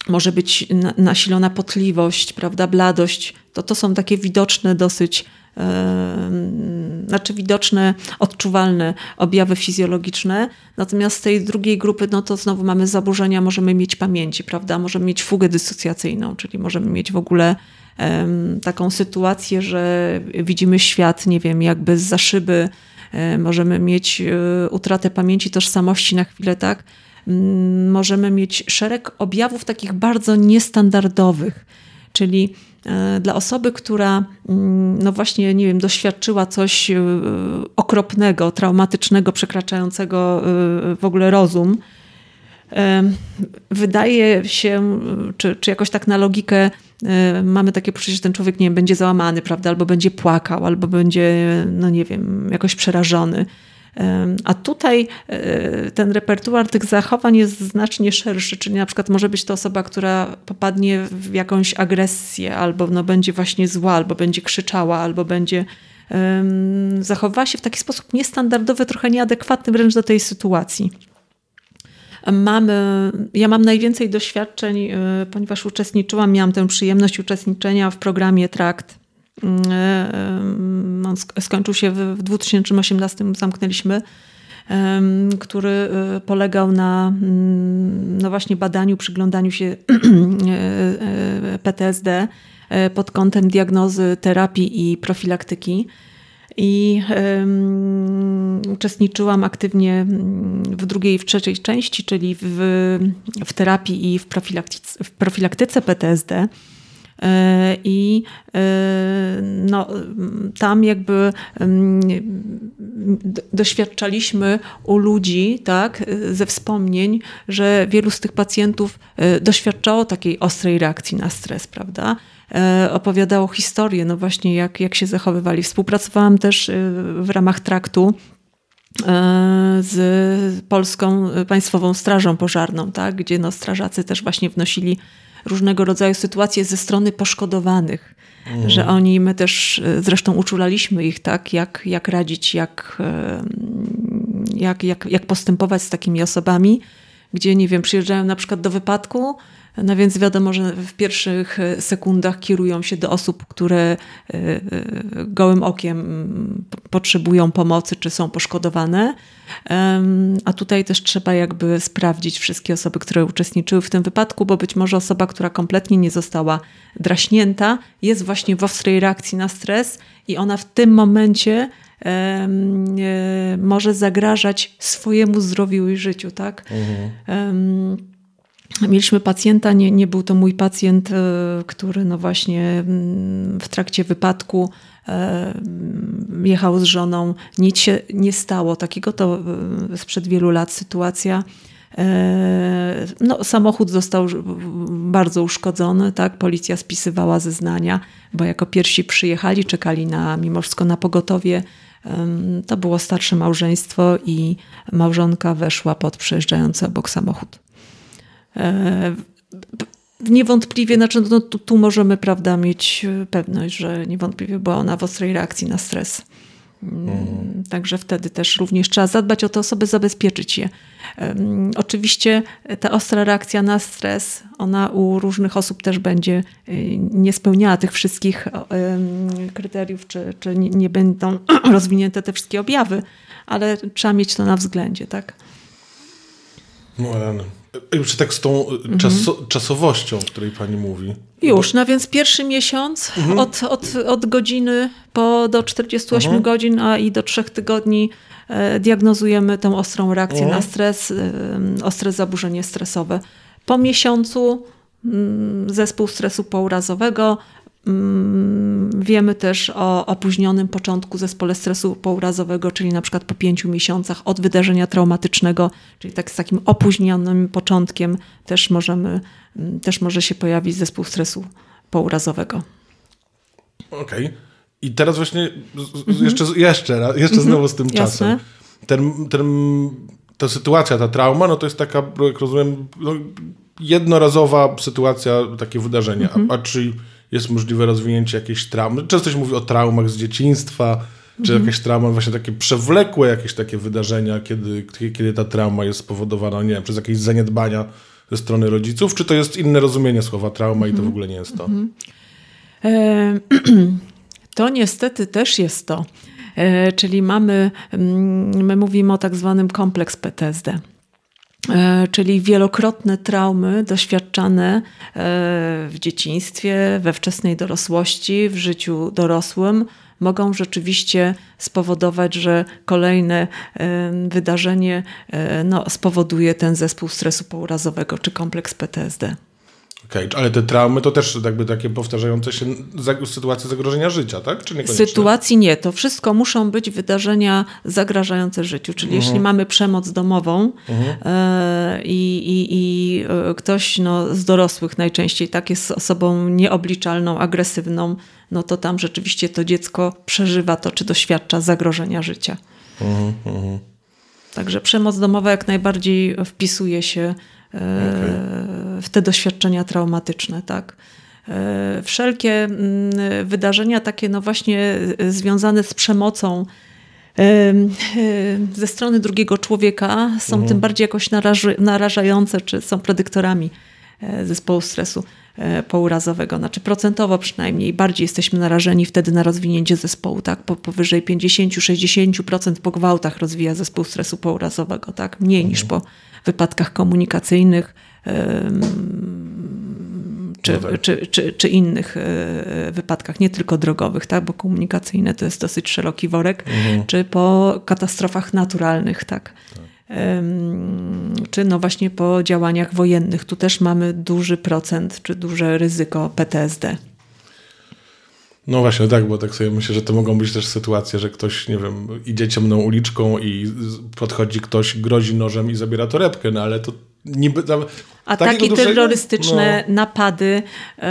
może być nasilona potliwość, prawda, bladość. To, to są takie widoczne dosyć, yy, znaczy widoczne, odczuwalne objawy fizjologiczne. Natomiast z tej drugiej grupy, no to znowu mamy zaburzenia, możemy mieć pamięci, prawda, możemy mieć fugę dysocjacyjną, czyli możemy mieć w ogóle yy, taką sytuację, że widzimy świat, nie wiem, jakby zza szyby, yy, możemy mieć yy, utratę pamięci, tożsamości na chwilę, tak. Możemy mieć szereg objawów takich bardzo niestandardowych, czyli dla osoby, która no właśnie, nie wiem, doświadczyła coś okropnego, traumatycznego, przekraczającego w ogóle rozum, wydaje się, czy, czy jakoś tak na logikę mamy takie poczucie, że ten człowiek, nie wiem, będzie załamany, prawda, albo będzie płakał, albo będzie, no nie wiem, jakoś przerażony. A tutaj ten repertuar tych zachowań jest znacznie szerszy, czyli na przykład może być to osoba, która popadnie w jakąś agresję, albo no będzie właśnie zła, albo będzie krzyczała, albo będzie um, zachowała się w taki sposób niestandardowy, trochę nieadekwatny wręcz do tej sytuacji. Mamy, ja mam najwięcej doświadczeń, ponieważ uczestniczyłam, miałam tę przyjemność uczestniczenia w programie Trakt. On skończył się w dwa tysiące osiemnastym, zamknęliśmy, który polegał na no właśnie badaniu, przyglądaniu się P T S D pod kątem diagnozy, terapii i profilaktyki. I um, uczestniczyłam aktywnie w drugiej i w trzeciej części, czyli w, w terapii i w profilaktyce, w profilaktyce P T S D. I no, tam jakby doświadczaliśmy u ludzi, tak, ze wspomnień, że wielu z tych pacjentów doświadczało takiej ostrej reakcji na stres, prawda? Opowiadało historię, no właśnie jak, jak się zachowywali. Współpracowałam też w ramach Traktu z Polską Państwową Strażą Pożarną, tak, gdzie no, strażacy też właśnie wnosili różnego rodzaju sytuacje ze strony poszkodowanych, mm. że oni, my też zresztą uczulaliśmy ich, tak, jak, jak radzić, jak, jak, jak, jak postępować z takimi osobami, gdzie, nie wiem, przyjeżdżają na przykład do wypadku, no więc wiadomo, że w pierwszych sekundach kierują się do osób, które gołym okiem potrzebują pomocy, czy są poszkodowane. A tutaj też trzeba jakby sprawdzić wszystkie osoby, które uczestniczyły w tym wypadku, bo być może osoba, która kompletnie nie została draśnięta, jest właśnie w ostrej reakcji na stres i ona w tym momencie może zagrażać swojemu zdrowiu i życiu, tak? Mhm. Mieliśmy pacjenta, nie, nie był to mój pacjent, który no właśnie w trakcie wypadku jechał z żoną. Nic się nie stało takiego, to sprzed wielu lat sytuacja. No, samochód został bardzo uszkodzony, tak? Policja spisywała zeznania, bo jako pierwsi przyjechali, czekali na, mimo wszystko na pogotowie. To było starsze małżeństwo i małżonka weszła pod przejeżdżający obok samochód. Niewątpliwie, znaczy no, tu, tu możemy, prawda, mieć pewność, że niewątpliwie była ona w ostrej reakcji na stres. Mm. Także wtedy też również trzeba zadbać o te osoby, zabezpieczyć je. Um, oczywiście ta ostra reakcja na stres, ona u różnych osób też będzie nie spełniała tych wszystkich um, kryteriów, czy, czy nie, nie będą rozwinięte te wszystkie objawy, ale trzeba mieć to na względzie, tak? No, ale... Już tak z tą czaso- mhm. czasowością, o której pani mówi. Już, Bo... no więc pierwszy miesiąc mhm. od, od, od godziny po do czterdziestu ośmiu mhm. godzin, a i do trzech tygodni e, diagnozujemy tę ostrą reakcję mhm. na stres, e, ostre zaburzenie stresowe. Po miesiącu m, zespół stresu pourazowego, Wiemy też o opóźnionym początku zespole stresu pourazowego, czyli na przykład po pięciu miesiącach od wydarzenia traumatycznego, czyli tak z takim opóźnionym początkiem też, możemy, też może się pojawić zespół stresu pourazowego. Okej. Okay. I teraz właśnie mm-hmm. jeszcze, jeszcze, jeszcze mm-hmm. znowu z tym Jasne. czasem. Ten, ten, ta sytuacja, ta trauma, no to jest taka, jak rozumiem, no, jednorazowa sytuacja, takie wydarzenie. Mm-hmm. A, a czy jest możliwe rozwinięcie jakiejś traumy? Często się mówi o traumach z dzieciństwa, czy mm-hmm. jakieś trauma, właśnie takie przewlekłe jakieś takie wydarzenia, kiedy, kiedy ta trauma jest spowodowana, nie wiem, przez jakieś zaniedbania ze strony rodziców, czy to jest inne rozumienie słowa trauma i to mm-hmm. w ogóle nie jest to? Mm-hmm. E- To niestety też jest to, e, czyli mamy, my mówimy o tak zwanym kompleks P T S D, e, czyli wielokrotne traumy doświadczane e, w dzieciństwie, we wczesnej dorosłości, w życiu dorosłym mogą rzeczywiście spowodować, że kolejne e, wydarzenie e, no, spowoduje ten zespół stresu pourazowego czy kompleks P T S D. Okay, ale te traumy to też jakby takie powtarzające się sytuacje zagrożenia życia, tak? Czy niekoniecznie? Sytuacji nie. To wszystko muszą być wydarzenia zagrażające życiu. Czyli mhm. jeśli mamy przemoc domową mhm. y, i, i ktoś no, z dorosłych najczęściej tak jest osobą nieobliczalną, agresywną, no to tam rzeczywiście to dziecko przeżywa to, czy doświadcza zagrożenia życia. Mhm. Mhm. Także przemoc domowa jak najbardziej wpisuje się Okay. w te doświadczenia traumatyczne, tak. Wszelkie wydarzenia takie, no właśnie związane z przemocą ze strony drugiego człowieka są mhm. tym bardziej jakoś naraż- narażające, czy są predyktorami zespołu stresu pourazowego. Znaczy procentowo przynajmniej bardziej jesteśmy narażeni wtedy na rozwinięcie zespołu, tak? Po, powyżej pięćdziesiąt do sześćdziesięciu procent po gwałtach rozwija zespół stresu pourazowego, tak? Mniej mhm. niż po wypadkach komunikacyjnych ym, czy, no tak. czy, czy, czy innych y, wypadkach, nie tylko drogowych, tak? Bo komunikacyjne to jest dosyć szeroki worek, mhm. czy po katastrofach naturalnych, tak? tak. Ym, czy no właśnie po działaniach wojennych. Tu też mamy duży procent, czy duże ryzyko P T S D. No właśnie, tak, bo tak sobie myślę, że to mogą być też sytuacje, że ktoś, nie wiem, idzie ciemną uliczką i podchodzi ktoś, grozi nożem i zabiera torebkę, no ale to niby... Tam, ataki duże... terrorystyczne, no. napady. Yy,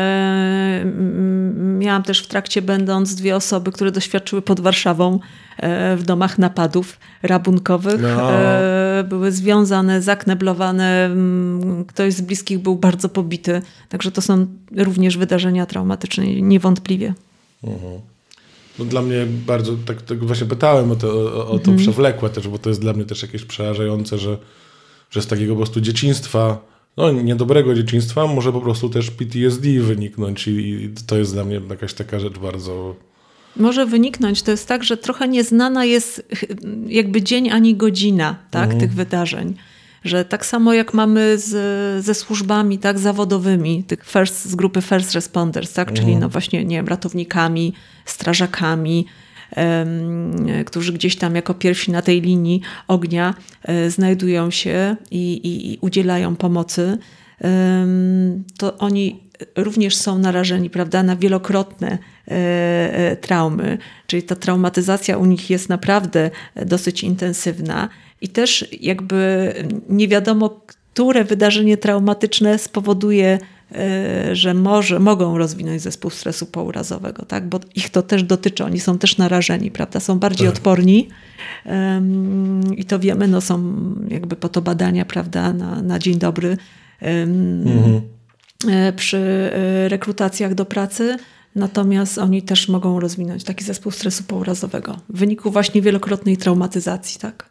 miałam też w trakcie będąc dwie osoby, które doświadczyły pod Warszawą yy, w domach napadów rabunkowych. No. Yy, były związane, zakneblowane. Yy, ktoś z bliskich był bardzo pobity. Także to są również wydarzenia traumatyczne, niewątpliwie. Uh-huh. No dla mnie bardzo, tak, tak właśnie pytałem o to, o, o to mm. przewlekłe też, bo to jest dla mnie też jakieś przerażające, że, że z takiego po prostu dzieciństwa, no niedobrego dzieciństwa może po prostu też P T S D wyniknąć i, i to jest dla mnie jakaś taka rzecz bardzo... Może wyniknąć, to jest tak, że trochę nieznana jest jakby dzień ani godzina, tak, mm. tych wydarzeń. Że tak samo jak mamy z, ze służbami tak zawodowymi, tych first, z grupy first responders, tak? Czyli no właśnie, nie wiem, ratownikami, strażakami, um, którzy gdzieś tam jako pierwsi na tej linii ognia um, znajdują się i, i, i udzielają pomocy, um, to oni również są narażeni, prawda, na wielokrotne e, e, traumy. Czyli ta traumatyzacja u nich jest naprawdę dosyć intensywna i też jakby nie wiadomo, które wydarzenie traumatyczne spowoduje, e, że może, mogą rozwinąć zespół stresu pourazowego, tak? Bo ich to też dotyczy, oni są też narażeni, prawda? Są bardziej tak. odporni um, i to wiemy, no są jakby po to badania, prawda, na, na dzień dobry um, mhm. przy rekrutacjach do pracy, natomiast oni też mogą rozwinąć taki zespół stresu pourazowego w wyniku właśnie wielokrotnej traumatyzacji, tak.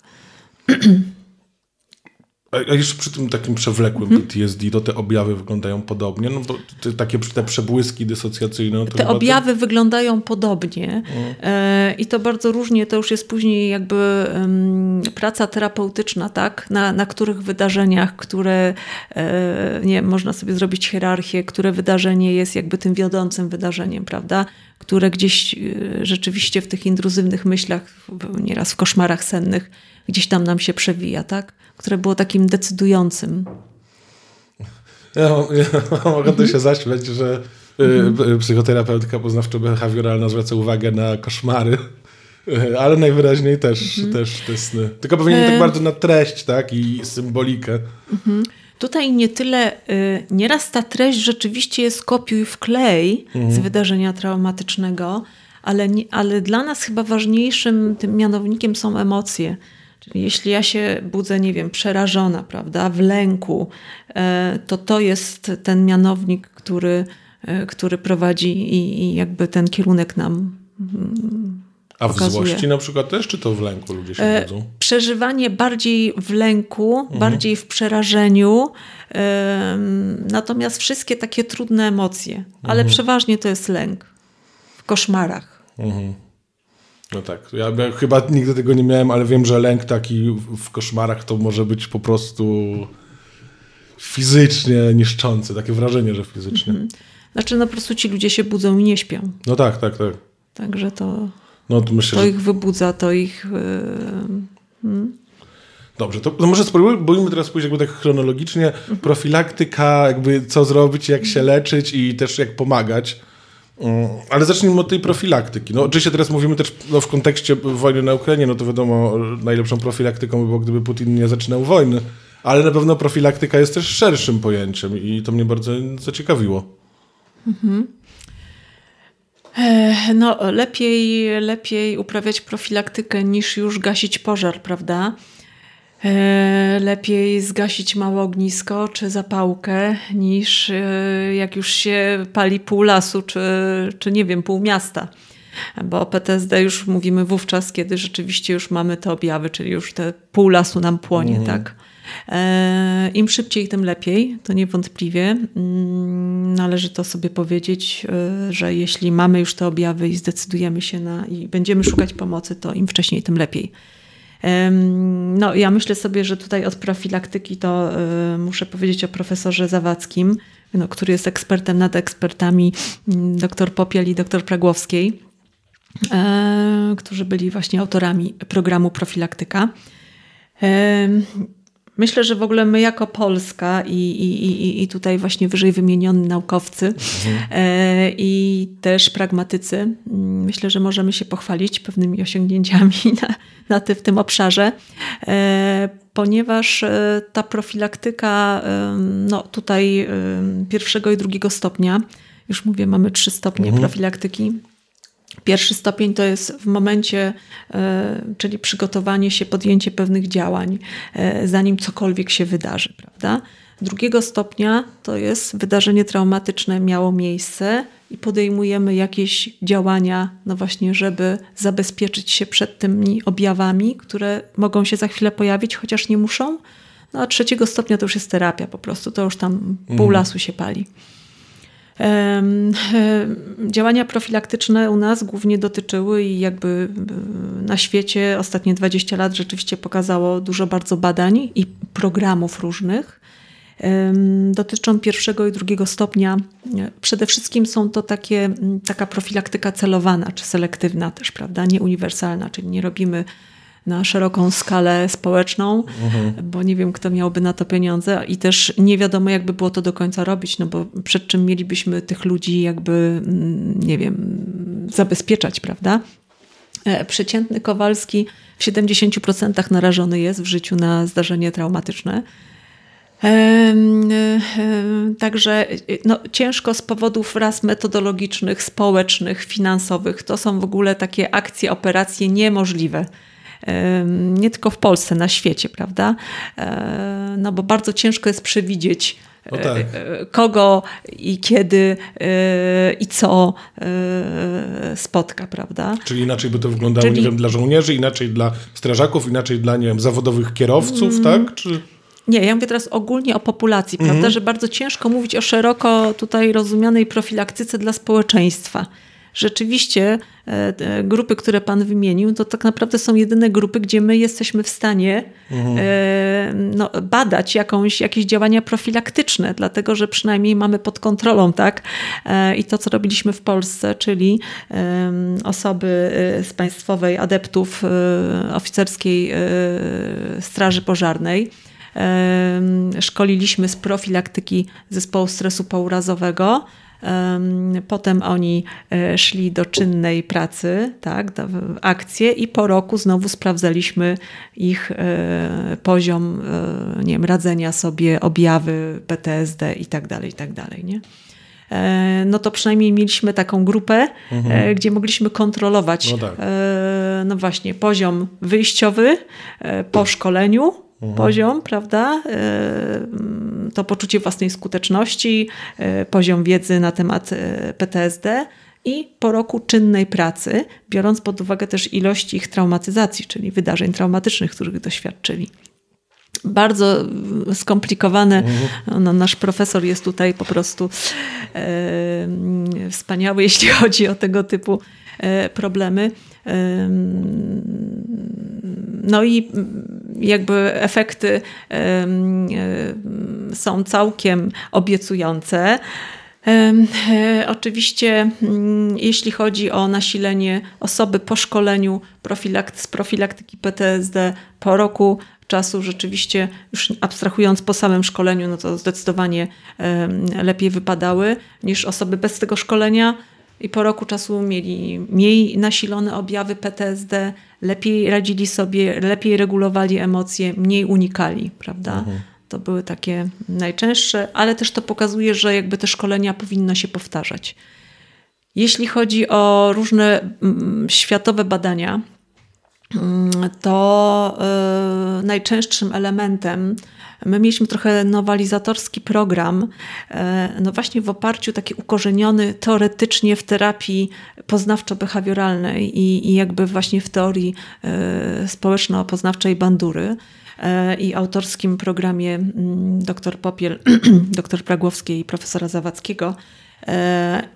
A, a jeszcze przy tym takim przewlekłym hmm. P T S D, to te objawy wyglądają podobnie? No bo te, takie te przebłyski dysocjacyjne... Te objawy to... wyglądają podobnie hmm. e, i to bardzo różnie, to już jest później jakby um, praca terapeutyczna, tak? Na, na których wydarzeniach, które e, nie można sobie zrobić hierarchię, które wydarzenie jest jakby tym wiodącym wydarzeniem, prawda? Które gdzieś e, rzeczywiście w tych intruzywnych myślach, nieraz w koszmarach sennych, gdzieś tam nam się przewija, tak? Które było takim decydującym. Ja, ja mogę tu się zaśmiać, że Mhm. Psychoterapeutka poznawczo-behawioralna zwraca uwagę na koszmary, ale najwyraźniej też, mhm. też te sny. Tylko pewnie nie tak bardzo na treść, tak? I symbolikę. Mhm. Tutaj nie tyle, y, nieraz ta treść rzeczywiście jest kopiuj wklej mhm. z wydarzenia traumatycznego, ale, nie, ale dla nas chyba ważniejszym tym mianownikiem są emocje. Czyli jeśli ja się budzę, nie wiem, przerażona, prawda, w lęku, y, to to jest ten mianownik, który, y, który prowadzi i, i jakby ten kierunek nam mm, A w pokazuje. Złości na przykład też, czy to w lęku ludzie się e, budzą? Przeżywanie bardziej w lęku, mhm. bardziej w przerażeniu. E, natomiast wszystkie takie trudne emocje. Mhm. Ale przeważnie to jest lęk. W koszmarach. Mhm. No tak. Ja chyba nigdy tego nie miałem, ale wiem, że lęk taki w koszmarach to może być po prostu fizycznie niszczący. Takie wrażenie, że fizycznie. Mhm. Znaczy no po prostu ci ludzie się budzą i nie śpią. No tak, tak, tak. Także to... No, to, myślę, to ich wybudza, to ich... Yy... Hmm? Dobrze, to, to może spróbujmy teraz pójść jakby tak chronologicznie. Mhm. Profilaktyka, jakby co zrobić, jak się leczyć i też jak pomagać. Um, ale zacznijmy od tej profilaktyki. No, oczywiście teraz mówimy też no, w kontekście wojny na Ukrainie, no to wiadomo, najlepszą profilaktyką by było, gdyby Putin nie zaczynał wojny. Ale na pewno profilaktyka jest też szerszym pojęciem i to mnie bardzo zaciekawiło. Mhm. No, lepiej, lepiej uprawiać profilaktykę niż już gasić pożar, prawda? Lepiej zgasić małe ognisko czy zapałkę niż jak już się pali pół lasu czy, czy nie wiem, pół miasta. Bo o P T S D już mówimy wówczas, kiedy rzeczywiście już mamy te objawy, czyli już te pół lasu nam płonie, mm. tak? Im szybciej, tym lepiej, to niewątpliwie. Należy to sobie powiedzieć, że jeśli mamy już te objawy i zdecydujemy się na i będziemy szukać pomocy, to im wcześniej, tym lepiej. No, ja myślę sobie, że tutaj od profilaktyki to muszę powiedzieć o profesorze Zawadzkim, no, który jest ekspertem nad ekspertami, dr Popiel i dr Pragłowskiej, którzy byli właśnie autorami programu Profilaktyka. Myślę, że w ogóle my jako Polska i, i, i, i tutaj właśnie wyżej wymienieni naukowcy mhm. e, i też pragmatycy, myślę, że możemy się pochwalić pewnymi osiągnięciami na, na ty, w tym obszarze, e, ponieważ ta profilaktyka e, no, tutaj e, pierwszego i drugiego stopnia, już mówię, mamy trzy stopnie mhm. profilaktyki. Pierwszy stopień to jest w momencie, czyli przygotowanie się, podjęcie pewnych działań, zanim cokolwiek się wydarzy, prawda? Drugiego stopnia to jest wydarzenie traumatyczne miało miejsce i podejmujemy jakieś działania, no właśnie, żeby zabezpieczyć się przed tymi objawami, które mogą się za chwilę pojawić, chociaż nie muszą. No a trzeciego stopnia to już jest terapia po prostu, to już tam pół lasu się pali. Działania profilaktyczne u nas głównie dotyczyły i jakby na świecie ostatnie dwadzieścia lat rzeczywiście pokazało dużo bardzo badań i programów różnych. Dotyczą pierwszego i drugiego stopnia. Przede wszystkim są to takie, taka profilaktyka celowana czy selektywna też, prawda? Nie uniwersalna, czyli nie robimy na szeroką skalę społeczną, mhm. bo nie wiem, kto miałby na to pieniądze i też nie wiadomo, jakby było to do końca robić, no bo przed czym mielibyśmy tych ludzi jakby, nie wiem, zabezpieczać, prawda? Przeciętny Kowalski w siedemdziesiąt procent narażony jest w życiu na zdarzenie traumatyczne. Także no, ciężko z powodów raz metodologicznych, społecznych, finansowych. To są w ogóle takie akcje, operacje niemożliwe. Nie tylko w Polsce, na świecie, prawda? No bo bardzo ciężko jest przewidzieć no tak. kogo i kiedy i co spotka, prawda? Czyli inaczej by to wyglądało, Czyli... nie wiem, dla żołnierzy, inaczej dla strażaków, inaczej dla, nie wiem, zawodowych kierowców, mm. tak? Czy... Nie, ja mówię teraz ogólnie o populacji, mm. prawda? Że bardzo ciężko mówić o szeroko tutaj rozumianej profilaktyce dla społeczeństwa. Rzeczywiście e, grupy, które pan wymienił, to tak naprawdę są jedyne grupy, gdzie my jesteśmy w stanie mhm. e, no, badać jakąś, jakieś działania profilaktyczne, dlatego że przynajmniej mamy pod kontrolą, tak? E, I to, co robiliśmy w Polsce, czyli e, osoby z Państwowej, adeptów e, oficerskiej e, Straży Pożarnej, e, szkoliliśmy z profilaktyki zespołu stresu pourazowego, Potem oni szli do czynnej pracy, tak, w akcję, i po roku znowu sprawdzaliśmy ich poziom, nie wiem, radzenia sobie, objawy P T S D i tak dalej, i tak dalej, nie? No to przynajmniej mieliśmy taką grupę, mhm. gdzie mogliśmy kontrolować, no, tak. no właśnie, poziom wyjściowy po szkoleniu, mhm. poziom, prawda, to poczucie własnej skuteczności, poziom wiedzy na temat P T S D i po roku czynnej pracy, biorąc pod uwagę też ilość ich traumatyzacji, czyli wydarzeń traumatycznych, których doświadczyli. Bardzo skomplikowane. No, nasz profesor jest tutaj po prostu e, wspaniały, jeśli chodzi o tego typu e, problemy. E, no i jakby efekty e, e, są całkiem obiecujące. E, e, oczywiście m, jeśli chodzi o nasilenie osoby po szkoleniu profilakt, z profilaktyki P T S D po roku czasu, rzeczywiście już abstrahując po samym szkoleniu, no to zdecydowanie y, lepiej wypadały niż osoby bez tego szkolenia i po roku czasu mieli mniej nasilone objawy P T S D, lepiej radzili sobie, lepiej regulowali emocje, mniej unikali, prawda? Mhm. To były takie najczęstsze, ale też to pokazuje, że jakby te szkolenia powinno się powtarzać. Jeśli chodzi o różne mm, światowe badania, to y, najczęstszym elementem, my mieliśmy trochę nowelizatorski program, y, no właśnie w oparciu taki ukorzeniony teoretycznie w terapii poznawczo-behawioralnej i, i jakby właśnie w teorii y, społeczno-poznawczej Bandury y, i autorskim programie y, dr Popiel, dr Pragłowskiej i profesora Zawadzkiego.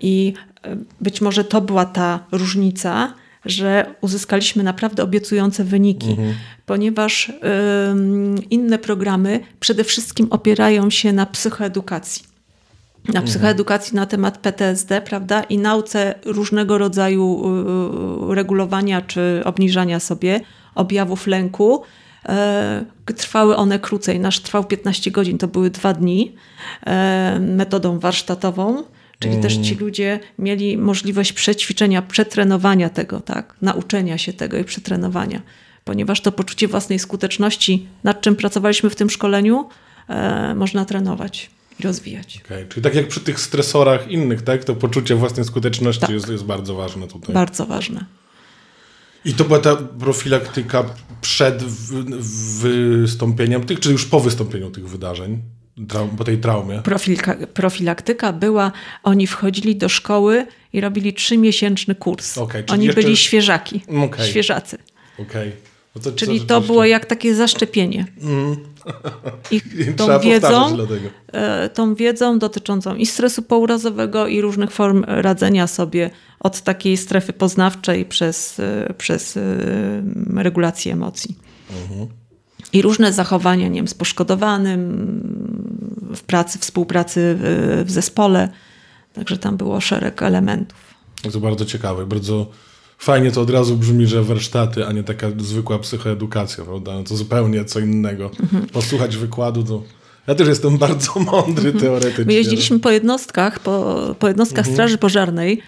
I y, y, być może to była ta różnica, że uzyskaliśmy naprawdę obiecujące wyniki, mhm. ponieważ y, inne programy przede wszystkim opierają się na psychoedukacji. Na mhm. psychoedukacji na temat P T S D, prawda? I nauce różnego rodzaju y, regulowania czy obniżania sobie objawów lęku. Y, trwały one krócej. Nasz trwał piętnaście godzin, to były dwa dni y, metodą warsztatową. Czyli też ci ludzie mieli możliwość przećwiczenia, przetrenowania tego, tak? Nauczenia się tego i przetrenowania. Ponieważ to poczucie własnej skuteczności, nad czym pracowaliśmy w tym szkoleniu, e, można trenować i rozwijać. Okay. Czyli tak jak przy tych stresorach innych, tak? To poczucie własnej skuteczności tak. jest, jest bardzo ważne tutaj. Bardzo ważne. I to była ta profilaktyka przed w, w wystąpieniem tych, czy już po wystąpieniu tych wydarzeń? Traum, po tej traumie. Profilka, profilaktyka była, oni wchodzili do szkoły i robili trzymiesięczny kurs. Okay, oni jeszcze... byli świeżaki, okay. świeżacy. Okay. No to, czyli to, to było jak takie zaszczepienie. Mm. I tą wiedzą, tą wiedzą dotyczącą i stresu pourazowego i różnych form radzenia sobie od takiej strefy poznawczej przez, przez regulację emocji. Mhm. I różne zachowania, nie wiem, z poszkodowanym, w pracy, współpracy w, w zespole. Także tam było szereg elementów. To bardzo ciekawe. Bardzo fajnie to od razu brzmi, że warsztaty, a nie taka zwykła psychoedukacja, prawda? No to zupełnie co innego. Mhm. Posłuchać wykładu to... Ja też jestem bardzo mądry mhm. teoretycznie. My jeździliśmy po jednostkach, po, po jednostkach mhm. Straży Pożarnej,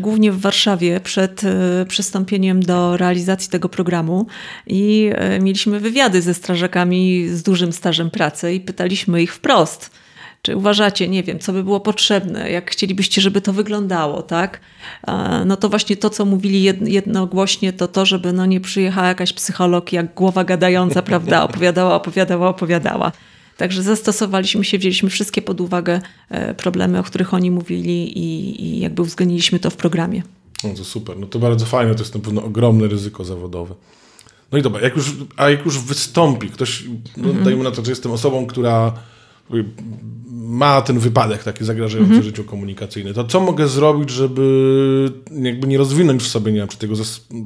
głównie w Warszawie, przed przystąpieniem do realizacji tego programu, i mieliśmy wywiady ze strażakami z dużym stażem pracy i pytaliśmy ich wprost, czy uważacie, nie wiem, co by było potrzebne, jak chcielibyście, żeby to wyglądało, tak? No to właśnie to, co mówili jednogłośnie, to to, żeby no nie przyjechała jakaś psycholog jak głowa gadająca, prawda, opowiadała, opowiadała, opowiadała. Także zastosowaliśmy się, wzięliśmy wszystkie pod uwagę problemy, o których oni mówili, i, i jakby uwzględniliśmy to w programie. No to super, no to bardzo fajne, to jest na pewno ogromne ryzyko zawodowe. No i dobra, jak już, a jak już wystąpi ktoś, no mm-hmm. dajmy na to, że jestem osobą, która ma ten wypadek taki zagrażający mm-hmm. życiu komunikacyjny, to co mogę zrobić, żeby jakby nie rozwinąć w sobie, nie wiem, czy tego,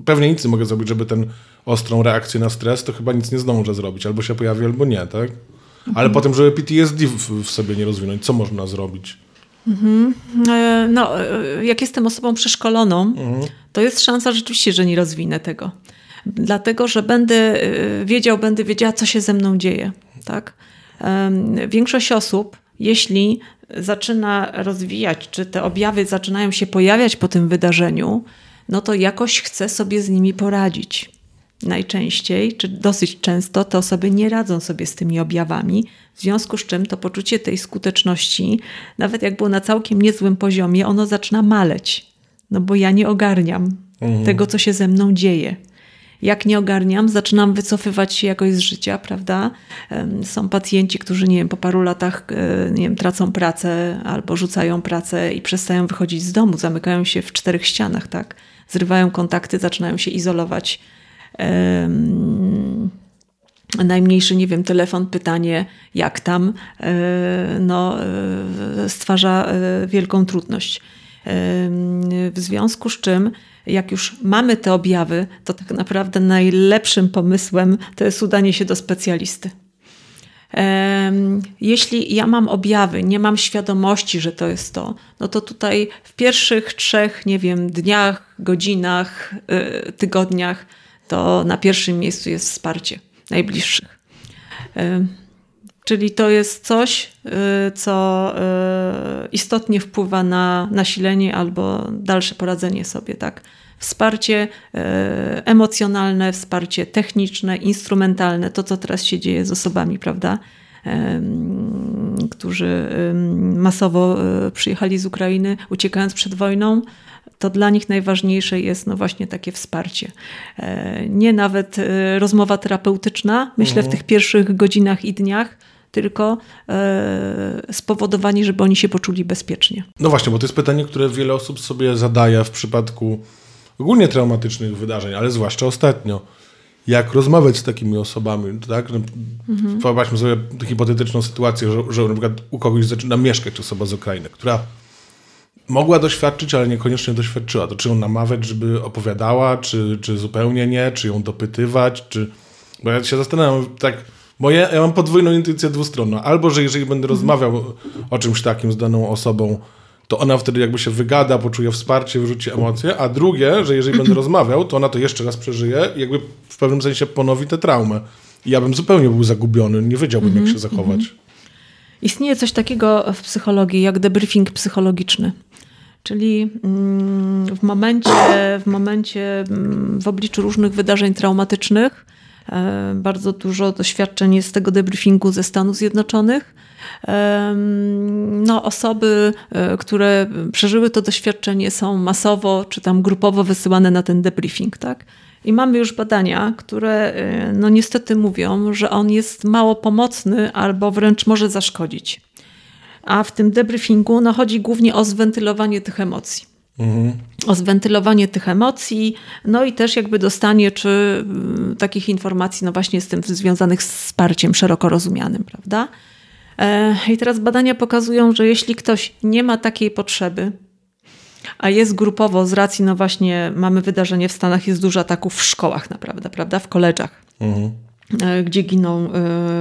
pewnie nic nie mogę zrobić, żeby ten ostrą reakcję na stres, to chyba nic nie zdążę zrobić, albo się pojawi, albo nie, tak? Ale mhm. potem, żeby P T S D w, w sobie nie rozwinąć, co można zrobić? Mhm. No, jak jestem osobą przeszkoloną, mhm. to jest szansa rzeczywiście, że nie rozwinę tego. Dlatego, że będę wiedział, będę wiedziała, co się ze mną dzieje. Tak? Większość osób, jeśli zaczyna rozwijać, czy te objawy zaczynają się pojawiać po tym wydarzeniu, no to jakoś chce sobie z nimi poradzić. Najczęściej, czy dosyć często, te osoby nie radzą sobie z tymi objawami, w związku z czym to poczucie tej skuteczności, nawet jak było na całkiem niezłym poziomie, ono zaczyna maleć. No bo ja nie ogarniam mhm. tego, co się ze mną dzieje. Jak nie ogarniam, zaczynam wycofywać się jakoś z życia, prawda? Są pacjenci, którzy, nie wiem, po paru latach, nie wiem, tracą pracę albo rzucają pracę i przestają wychodzić z domu, zamykają się w czterech ścianach, tak? Zrywają kontakty, zaczynają się izolować. Um, najmniejszy, nie wiem, telefon, pytanie, jak tam, no, stwarza wielką trudność. W związku z czym, jak już mamy te objawy, to tak naprawdę najlepszym pomysłem to jest udanie się do specjalisty. Jeśli ja mam objawy, nie mam świadomości, że to jest to, no to tutaj w pierwszych trzech, nie wiem, dniach, godzinach, tygodniach, to na pierwszym miejscu jest wsparcie najbliższych. Czyli to jest coś, co istotnie wpływa na nasilenie albo dalsze poradzenie sobie, tak? Wsparcie emocjonalne, wsparcie techniczne, instrumentalne, to co teraz się dzieje z osobami, prawda? Którzy masowo przyjechali z Ukrainy, uciekając przed wojną, to dla nich najważniejsze jest no właśnie takie wsparcie. Nie nawet rozmowa terapeutyczna, myślę, w tych pierwszych godzinach i dniach, tylko spowodowanie, żeby oni się poczuli bezpiecznie. No właśnie, bo to jest pytanie, które wiele osób sobie zadaje w przypadku ogólnie traumatycznych wydarzeń, ale zwłaszcza ostatnio. Jak rozmawiać z takimi osobami, tak? Mhm. Wyobraźmy sobie hipotetyczną sytuację, że, że na przykład u kogoś zaczyna mieszkać osoba z Ukrainy, która mogła doświadczyć, ale niekoniecznie doświadczyła. To czy ją namawiać, żeby opowiadała, czy, czy zupełnie nie, czy ją dopytywać, czy... Bo ja się zastanawiam, tak... Bo ja, ja mam podwójną intuicję dwustronną. Albo, że jeżeli będę rozmawiał o czymś takim z daną osobą, to ona wtedy jakby się wygada, poczuje wsparcie, wyrzuci emocje, a drugie, że jeżeli będę rozmawiał, to ona to jeszcze raz przeżyje i jakby w pewnym sensie ponowi tę traumę. I ja bym zupełnie był zagubiony, nie wiedziałbym, jak się zachować. Istnieje coś takiego w psychologii, jak debriefing psychologiczny. Czyli w momencie, w momencie, w obliczu różnych wydarzeń traumatycznych, bardzo dużo doświadczeń jest z tego debriefingu ze Stanów Zjednoczonych. No, osoby, które przeżyły to doświadczenie, są masowo czy tam grupowo wysyłane na ten debriefing, tak? I mamy już badania, które no niestety mówią, że on jest mało pomocny albo wręcz może zaszkodzić. A w tym debriefingu no, chodzi głównie o zwentylowanie tych emocji. Mhm. O zwentylowanie tych emocji, no i też jakby dostanie czy takich informacji, no właśnie z tym związanych z wsparciem szeroko rozumianym, prawda? I teraz badania pokazują, że jeśli ktoś nie ma takiej potrzeby, a jest grupowo z racji, no właśnie mamy wydarzenie w Stanach, jest dużo ataków w szkołach naprawdę, prawda, w koledżach, mhm. gdzie giną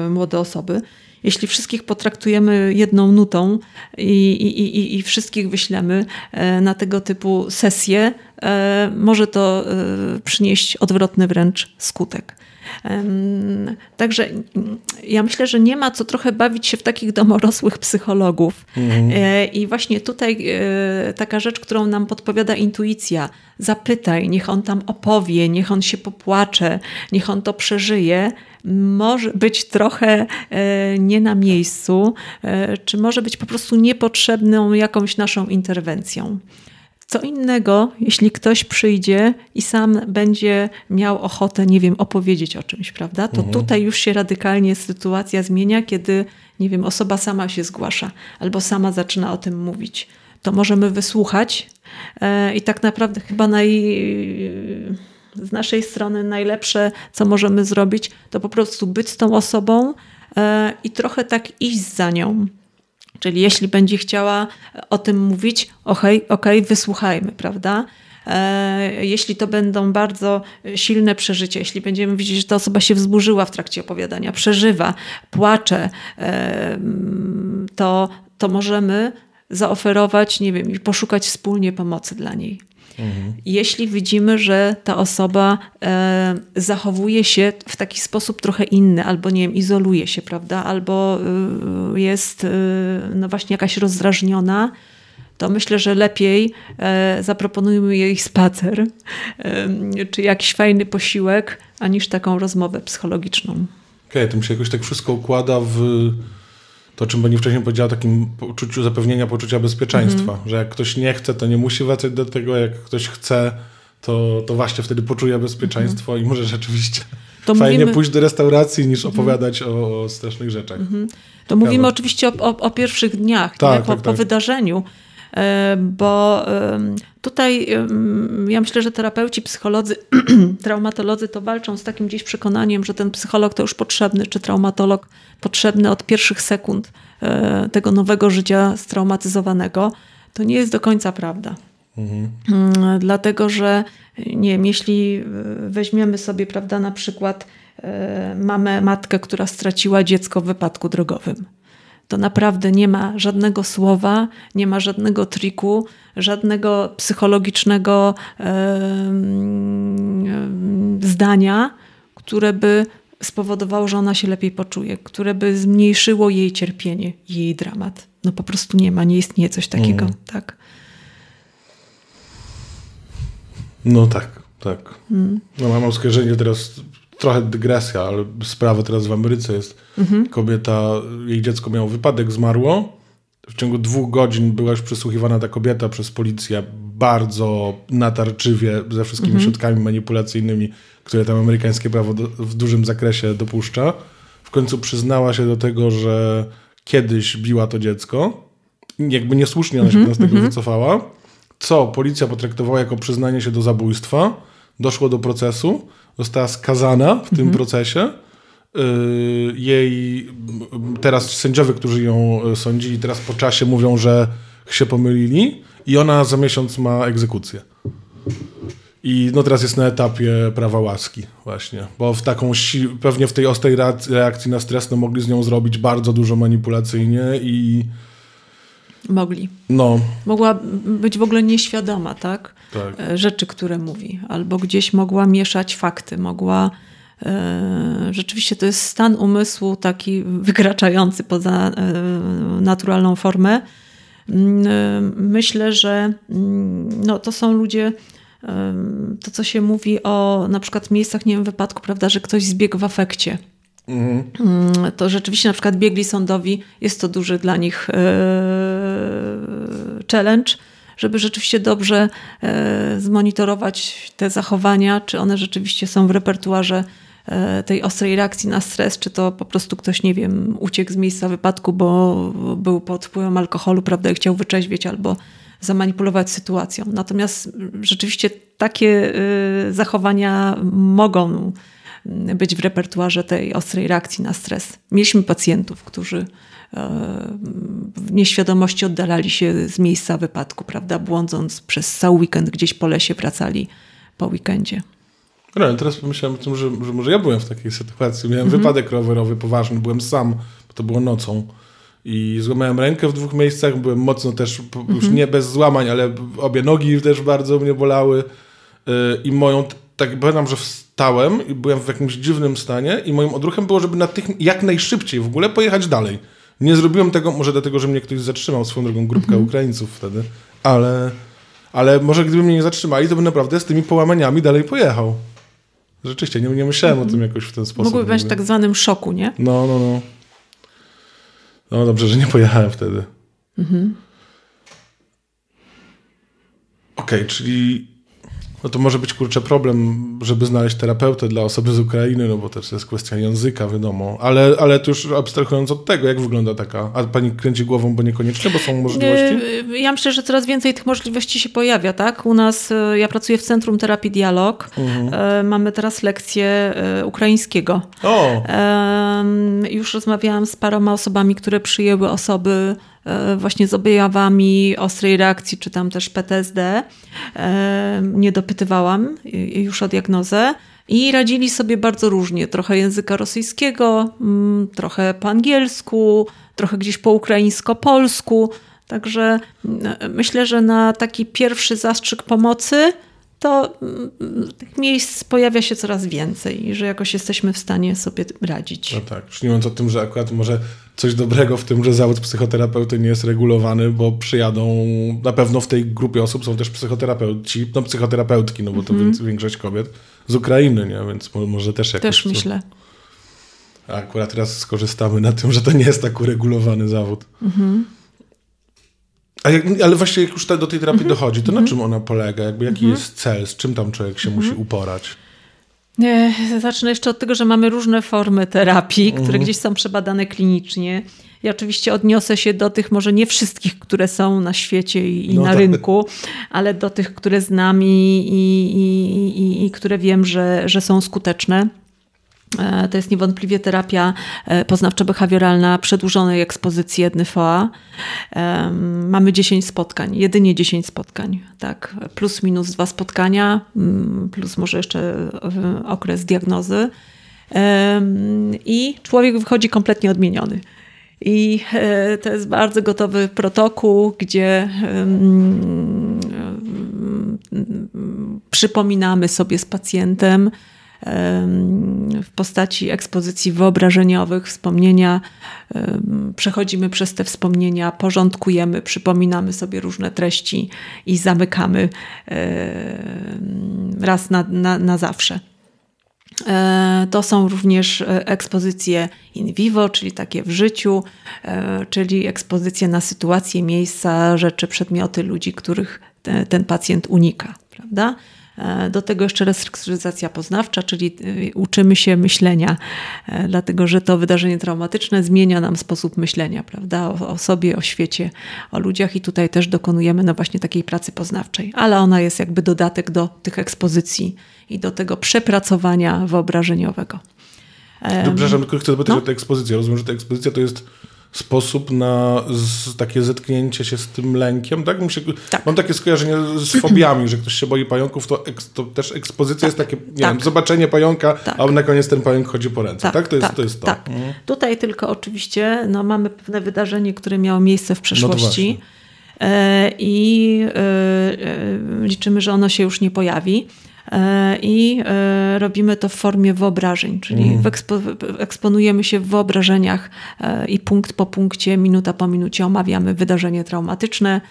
y, młode osoby. Jeśli wszystkich potraktujemy jedną nutą i, i, i, i wszystkich wyślemy na tego typu sesje, może to przynieść odwrotny wręcz skutek. Także ja myślę, że nie ma co trochę bawić się w takich domorosłych psychologów. Mhm. I właśnie tutaj taka rzecz, którą nam podpowiada intuicja. Zapytaj, niech on tam opowie, niech on się popłacze, niech on to przeżyje. Może być trochę nie na miejscu, czy może być po prostu niepotrzebną jakąś naszą interwencją. Co innego, jeśli ktoś przyjdzie i sam będzie miał ochotę, nie wiem, opowiedzieć o czymś, prawda? To mhm. tutaj już się radykalnie sytuacja zmienia, kiedy, nie wiem, osoba sama się zgłasza albo sama zaczyna o tym mówić. To możemy wysłuchać e, i tak naprawdę chyba naj, z naszej strony najlepsze, co możemy zrobić, to po prostu być z tą osobą e, i trochę tak iść za nią. Czyli jeśli będzie chciała o tym mówić, okej, okej, wysłuchajmy, prawda? E, jeśli to będą bardzo silne przeżycia, jeśli będziemy widzieć, że ta osoba się wzburzyła w trakcie opowiadania, przeżywa, płacze, e, to, to możemy zaoferować, nie wiem, i poszukać wspólnie pomocy dla niej. Mhm. Jeśli widzimy, że ta osoba e, zachowuje się w taki sposób trochę inny, albo nie wiem, izoluje się, prawda, albo y, jest y, no właśnie jakaś rozdrażniona, to myślę, że lepiej e, zaproponujmy jej spacer e, czy jakiś fajny posiłek, aniż taką rozmowę psychologiczną. Okej, okay, to mi się jakoś tak wszystko układa w to, o czym pani wcześniej powiedziała, takim poczuciu zapewnienia poczucia bezpieczeństwa. Mm. Że jak ktoś nie chce, to nie musi wracać do tego, jak ktoś chce, to, to właśnie wtedy poczuje bezpieczeństwo mm. i może rzeczywiście to fajnie mówimy... pójść do restauracji, niż opowiadać mm. o, o strasznych rzeczach. Mm-hmm. To mówimy Kawa. oczywiście o, o, o pierwszych dniach, tak, nie? Po, tak, po tak. wydarzeniu. Bo tutaj ja myślę, że terapeuci, psycholodzy, traumatolodzy to walczą z takim gdzieś przekonaniem, że ten psycholog to już potrzebny, czy traumatolog potrzebny od pierwszych sekund tego nowego życia straumatyzowanego. To nie jest do końca prawda. Mhm. Dlatego, że nie wiem, jeśli weźmiemy sobie, prawda, na przykład mamę, matkę, która straciła dziecko w wypadku drogowym. To naprawdę nie ma żadnego słowa, nie ma żadnego triku, żadnego psychologicznego yy, yy, zdania, które by spowodowało, że ona się lepiej poczuje, które by zmniejszyło jej cierpienie, jej dramat. No po prostu nie ma, nie istnieje coś takiego. Mm. Tak. No tak, tak. Mm. No mam skojarzenie teraz... Trochę dygresja, ale sprawa teraz w Ameryce jest. Mhm. Kobieta, jej dziecko miało wypadek, zmarło. W ciągu dwóch godzin była już przesłuchiwana ta kobieta przez policję bardzo natarczywie, ze wszystkimi mhm. środkami manipulacyjnymi, które tam amerykańskie prawo do, w dużym zakresie dopuszcza. W końcu przyznała się do tego, że kiedyś biła to dziecko. Jakby niesłusznie ona się mhm. z tego mhm. wycofała. Co policja potraktowała jako przyznanie się do zabójstwa. Doszło do procesu. Została skazana w tym mhm. procesie. Jej teraz sędziowie, którzy ją sądzili, teraz po czasie mówią, że się pomylili i ona za miesiąc ma egzekucję. I no teraz jest na etapie prawa łaski właśnie, bo w taką si- pewnie w tej ostrej reakcji na stres no mogli z nią zrobić bardzo dużo manipulacyjnie i Mogli. No. Mogła być w ogóle nieświadoma, tak? tak? Rzeczy, które mówi. Albo gdzieś mogła mieszać fakty. Mogła... E, rzeczywiście to jest stan umysłu taki wykraczający poza e, naturalną formę. E, myślę, że no, to są ludzie... E, to, co się mówi o na przykład miejscach, nie wiem, wypadku, prawda, że ktoś zbiegł w afekcie. Mhm. To rzeczywiście na przykład biegli sądowi, jest to duży dla nich yy, challenge, żeby rzeczywiście dobrze yy, zmonitorować te zachowania, czy one rzeczywiście są w repertuarze yy, tej ostrej reakcji na stres, czy to po prostu ktoś, nie wiem, uciekł z miejsca wypadku, bo był pod wpływem alkoholu, prawda, i chciał wyczeźwieć albo zamanipulować sytuacją. Natomiast rzeczywiście takie yy, zachowania mogą być w repertuarze tej ostrej reakcji na stres. Mieliśmy pacjentów, którzy w nieświadomości oddalali się z miejsca wypadku, prawda, błądząc przez cały weekend gdzieś po lesie, wracali po weekendzie. No, teraz pomyślałem o tym, że, że może ja byłem w takiej sytuacji. Miałem mhm. wypadek rowerowy poważny, byłem sam, bo to było nocą. I złamałem rękę w dwóch miejscach, byłem mocno też, mhm. już nie bez złamań, ale obie nogi też bardzo mnie bolały. I moją, tak pamiętam, że wstałem i byłem w jakimś dziwnym stanie i moim odruchem było, żeby natychmiast, jak najszybciej w ogóle pojechać dalej. Nie zrobiłem tego, może dlatego, że mnie ktoś zatrzymał, swoją drogą grupka mm-hmm. Ukraińców wtedy, ale, ale może gdyby mnie nie zatrzymali, to bym naprawdę z tymi połamaniami dalej pojechał. Rzeczywiście, nie, nie myślałem mm-hmm. o tym jakoś w ten sposób. Mogłoby być w tak zwanym szoku, nie? No, no, no. No dobrze, że nie pojechałem wtedy. Mm-hmm. Okej, okay, czyli... No to może być, kurczę, problem, żeby znaleźć terapeutę dla osoby z Ukrainy, no bo też jest kwestia języka, wiadomo. Ale, ale to już abstrahując od tego, jak wygląda taka... A pani kręci głową, bo niekoniecznie, bo są możliwości? Ja myślę, że coraz więcej tych możliwości się pojawia, tak? U nas, ja pracuję w Centrum Terapii Dialog. Mhm. Mamy teraz lekcję ukraińskiego. O. Już rozmawiałam z paroma osobami, które przyjęły osoby... właśnie z objawami ostrej reakcji, czy tam też P T S D. Nie dopytywałam już o diagnozę. I radzili sobie bardzo różnie. Trochę języka rosyjskiego, trochę po angielsku, trochę gdzieś po ukraińsko-polsku. Także myślę, że na taki pierwszy zastrzyk pomocy to tych miejsc pojawia się coraz więcej i że jakoś jesteśmy w stanie sobie radzić. No tak, już nie mówiąc o tym, że akurat może coś dobrego w tym, że zawód psychoterapeuty nie jest regulowany, bo przyjadą, na pewno w tej grupie osób są też psychoterapeuci, no psychoterapeutki, no bo to mm-hmm. większość kobiet z Ukrainy, nie? Więc może też jakoś... Też myślę. A akurat teraz skorzystamy na tym, że to nie jest tak uregulowany zawód. Mhm. A jak, ale właśnie jak już do tej terapii mm-hmm. dochodzi, to mm-hmm. na czym ona polega? Jakby jaki mm-hmm. jest cel? Z czym tam człowiek się mm-hmm. musi uporać? Zacznę jeszcze od tego, że mamy różne formy terapii, które mm-hmm. gdzieś są przebadane klinicznie. Ja oczywiście odniosę się do tych, może nie wszystkich, które są na świecie i no na tak. rynku, ale do tych, które znam i, i, i, i, i które wiem, że, że są skuteczne. To jest niewątpliwie terapia poznawczo-behawioralna przedłużonej ekspozycji Edny Foa. Mamy dziesięć spotkań, jedynie dziesięć spotkań, tak, plus minus dwa spotkania, plus może jeszcze okres diagnozy. I człowiek wychodzi kompletnie odmieniony. I to jest bardzo gotowy protokół, gdzie przypominamy sobie z pacjentem w postaci ekspozycji wyobrażeniowych, wspomnienia. Przechodzimy przez te wspomnienia, porządkujemy, przypominamy sobie różne treści i zamykamy raz na, na, na zawsze. To są również ekspozycje in vivo, czyli takie w życiu, czyli ekspozycje na sytuacje, miejsca, rzeczy, przedmioty, ludzi, których te, ten pacjent unika, prawda? Do tego jeszcze restrukturyzacja poznawcza, czyli uczymy się myślenia, dlatego że to wydarzenie traumatyczne zmienia nam sposób myślenia, prawda? O, o sobie, o świecie, o ludziach i tutaj też dokonujemy no właśnie takiej pracy poznawczej, ale ona jest jakby dodatek do tych ekspozycji i do tego przepracowania wyobrażeniowego. Przepraszam, tylko chcę zapytać no. o tę ekspozycję. Rozumiem, że ta ekspozycja to jest sposób na z, takie zetknięcie się z tym lękiem, tak? Mi się, tak. Mam takie skojarzenie z fobiami, że ktoś się boi pająków, to, eks, to też ekspozycja tak. jest takie, nie tak. wiem, zobaczenie pająka, tak. a na koniec ten pająk chodzi po ręce. Tak, tak? To, jest, tak. to jest to. Tak. Mhm. Tutaj tylko oczywiście no, mamy pewne wydarzenie, które miało miejsce w przeszłości no e, i e, e, liczymy, że ono się już nie pojawi. I robimy to w formie wyobrażeń, czyli mm. ekspo- eksponujemy się w wyobrażeniach i punkt po punkcie, minuta po minucie omawiamy wydarzenie traumatyczne.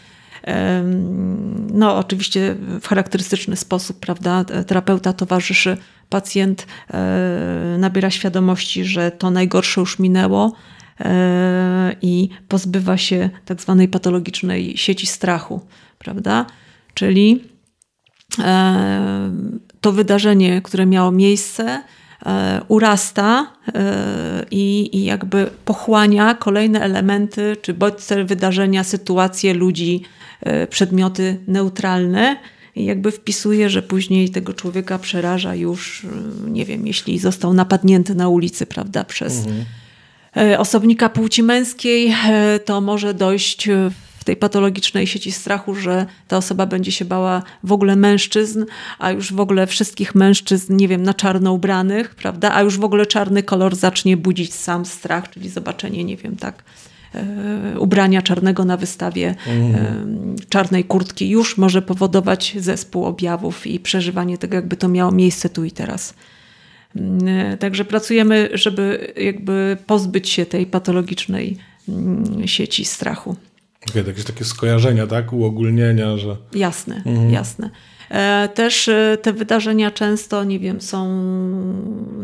No oczywiście w charakterystyczny sposób, prawda? Terapeuta towarzyszy, pacjent nabiera świadomości, że to najgorsze już minęło i pozbywa się tak zwanej patologicznej sieci strachu, prawda? Czyli to wydarzenie, które miało miejsce, urasta i, i jakby pochłania kolejne elementy, czy bodźce, wydarzenia, sytuacje, ludzi, przedmioty neutralne i jakby wpisuje, że później tego człowieka przeraża już, nie wiem, jeśli został napadnięty na ulicy, prawda, przez mhm. osobnika płci męskiej, to może dojść tej patologicznej sieci strachu, że ta osoba będzie się bała w ogóle mężczyzn, a już w ogóle wszystkich mężczyzn, nie wiem, na czarno ubranych, prawda? A już w ogóle czarny kolor zacznie budzić sam strach, czyli zobaczenie, nie wiem, tak, e, ubrania czarnego na wystawie, mm. e, czarnej kurtki już może powodować zespół objawów i przeżywanie tego, jakby to miało miejsce tu i teraz. E, także pracujemy, żeby jakby pozbyć się tej patologicznej m, sieci strachu. Okay, jakieś takie skojarzenia, tak? Uogólnienia, że... Jasne, mhm. jasne. Też te wydarzenia często, nie wiem, są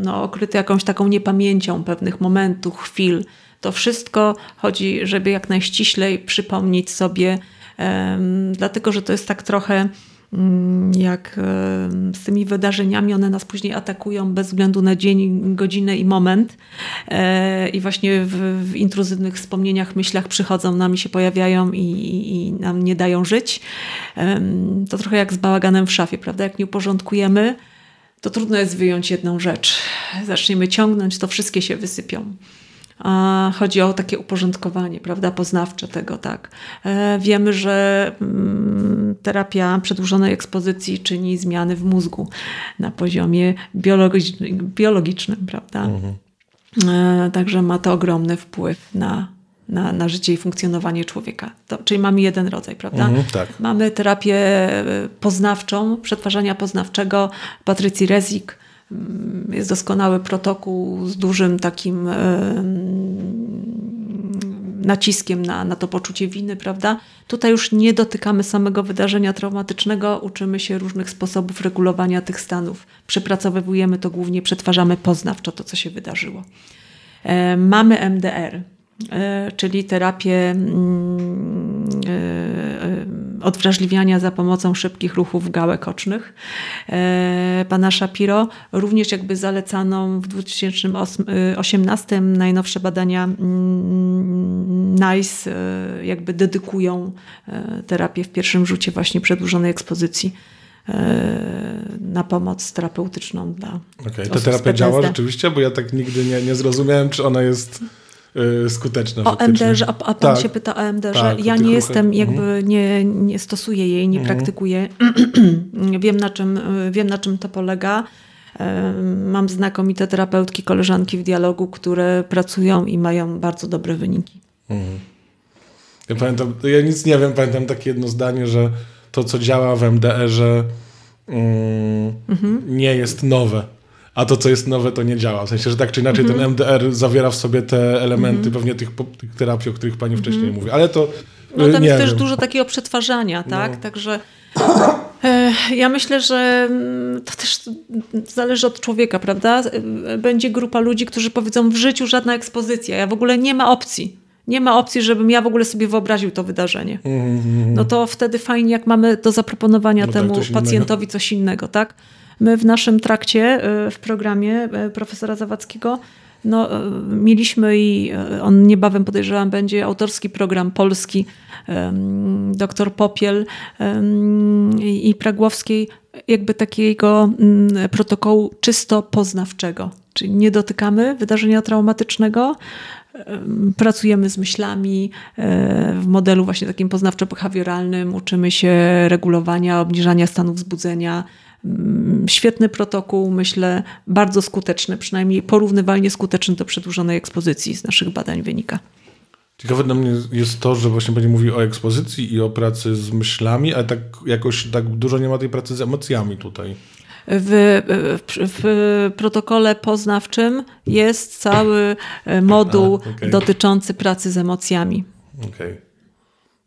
no, okryte jakąś taką niepamięcią pewnych momentów, chwil. To wszystko chodzi, żeby jak najściślej przypomnieć sobie, um, dlatego, że to jest tak trochę um, jak um, z tymi wydarzeniami, one nas później atakują bez względu na dzień, godzinę i moment. E, I właśnie w, w intruzywnych wspomnieniach, myślach przychodzą, nami się pojawiają i, i, i nam nie dają żyć. E, to trochę jak z bałaganem w szafie, prawda? Jak nie uporządkujemy, to trudno jest wyjąć jedną rzecz. Zaczniemy ciągnąć, to wszystkie się wysypią. A chodzi o takie uporządkowanie, prawda, poznawcze tego, tak. E, wiemy, że mm, terapia przedłużonej ekspozycji czyni zmiany w mózgu na poziomie biologi- biologicznym, prawda. Mhm. E, także ma to ogromny wpływ na na, na życie i funkcjonowanie człowieka. To, czyli mamy jeden rodzaj, prawda? Mm, tak. Mamy terapię poznawczą, przetwarzania poznawczego Patrycji Rezik. Jest doskonały protokół z dużym takim naciskiem na, na to poczucie winy, prawda? Tutaj już nie dotykamy samego wydarzenia traumatycznego, uczymy się różnych sposobów regulowania tych stanów. Przepracowujemy to głównie, przetwarzamy poznawczo to, co się wydarzyło. Mamy M D R, czyli terapię odwrażliwiania za pomocą szybkich ruchów gałek ocznych pana Shapiro, również jakby zalecaną w dwa tysiące osiemnastym najnowsze badania najs jakby dedykują terapię w pierwszym rzucie właśnie przedłużonej ekspozycji na pomoc terapeutyczną dla okay. Ta terapia działa rzeczywiście? Bo ja tak nigdy nie, nie zrozumiałem, czy ona jest skuteczna faktycznie. O M D R, a, a pan tak. się pyta o M D R. Tak, ja nie jestem, jakby mhm. nie, nie stosuję jej, nie mhm. praktykuję. wiem, na czym, wiem, na czym to polega. Mam znakomite terapeutki, koleżanki w dialogu, które pracują i mają bardzo dobre wyniki. Mhm. Ja pamiętam, ja nic nie wiem, pamiętam takie jedno zdanie, że to, co działa w M D R-ze mm, mhm. nie jest nowe. A to, co jest nowe, to nie działa. W sensie, że tak czy inaczej mm-hmm. ten M D R zawiera w sobie te elementy mm-hmm. pewnie tych, tych terapii, o których pani wcześniej mm-hmm. mówi. Ale to no, tam nie jest wiem. Też dużo takiego przetwarzania, tak? No. Także ja myślę, że to też zależy od człowieka, prawda? Będzie grupa ludzi, którzy powiedzą w życiu żadna ekspozycja. Ja w ogóle nie ma opcji. Nie ma opcji, żebym ja w ogóle sobie wyobraził to wydarzenie. Mm-hmm. No to wtedy fajnie, jak mamy do zaproponowania no temu tak, coś pacjentowi innego. Coś innego, tak? My w naszym trakcie, w programie profesora Zawadzkiego, no, mieliśmy i on niebawem, podejrzewam, będzie autorski program polski, dr Popiel i Pragłowskiej, jakby takiego protokołu czysto poznawczego. Czyli nie dotykamy wydarzenia traumatycznego, pracujemy z myślami w modelu właśnie takim poznawczo-behawioralnym, uczymy się regulowania, obniżania stanów wzbudzenia. Świetny protokół, myślę, bardzo skuteczny, przynajmniej porównywalnie skuteczny do przedłużonej ekspozycji z naszych badań wynika. Ciekawe dla mnie jest to, że właśnie pani mówi o ekspozycji i o pracy z myślami, ale tak jakoś tak dużo nie ma tej pracy z emocjami tutaj. W, w, w protokole poznawczym jest cały moduł A, okay. dotyczący pracy z emocjami. Okej. Okay.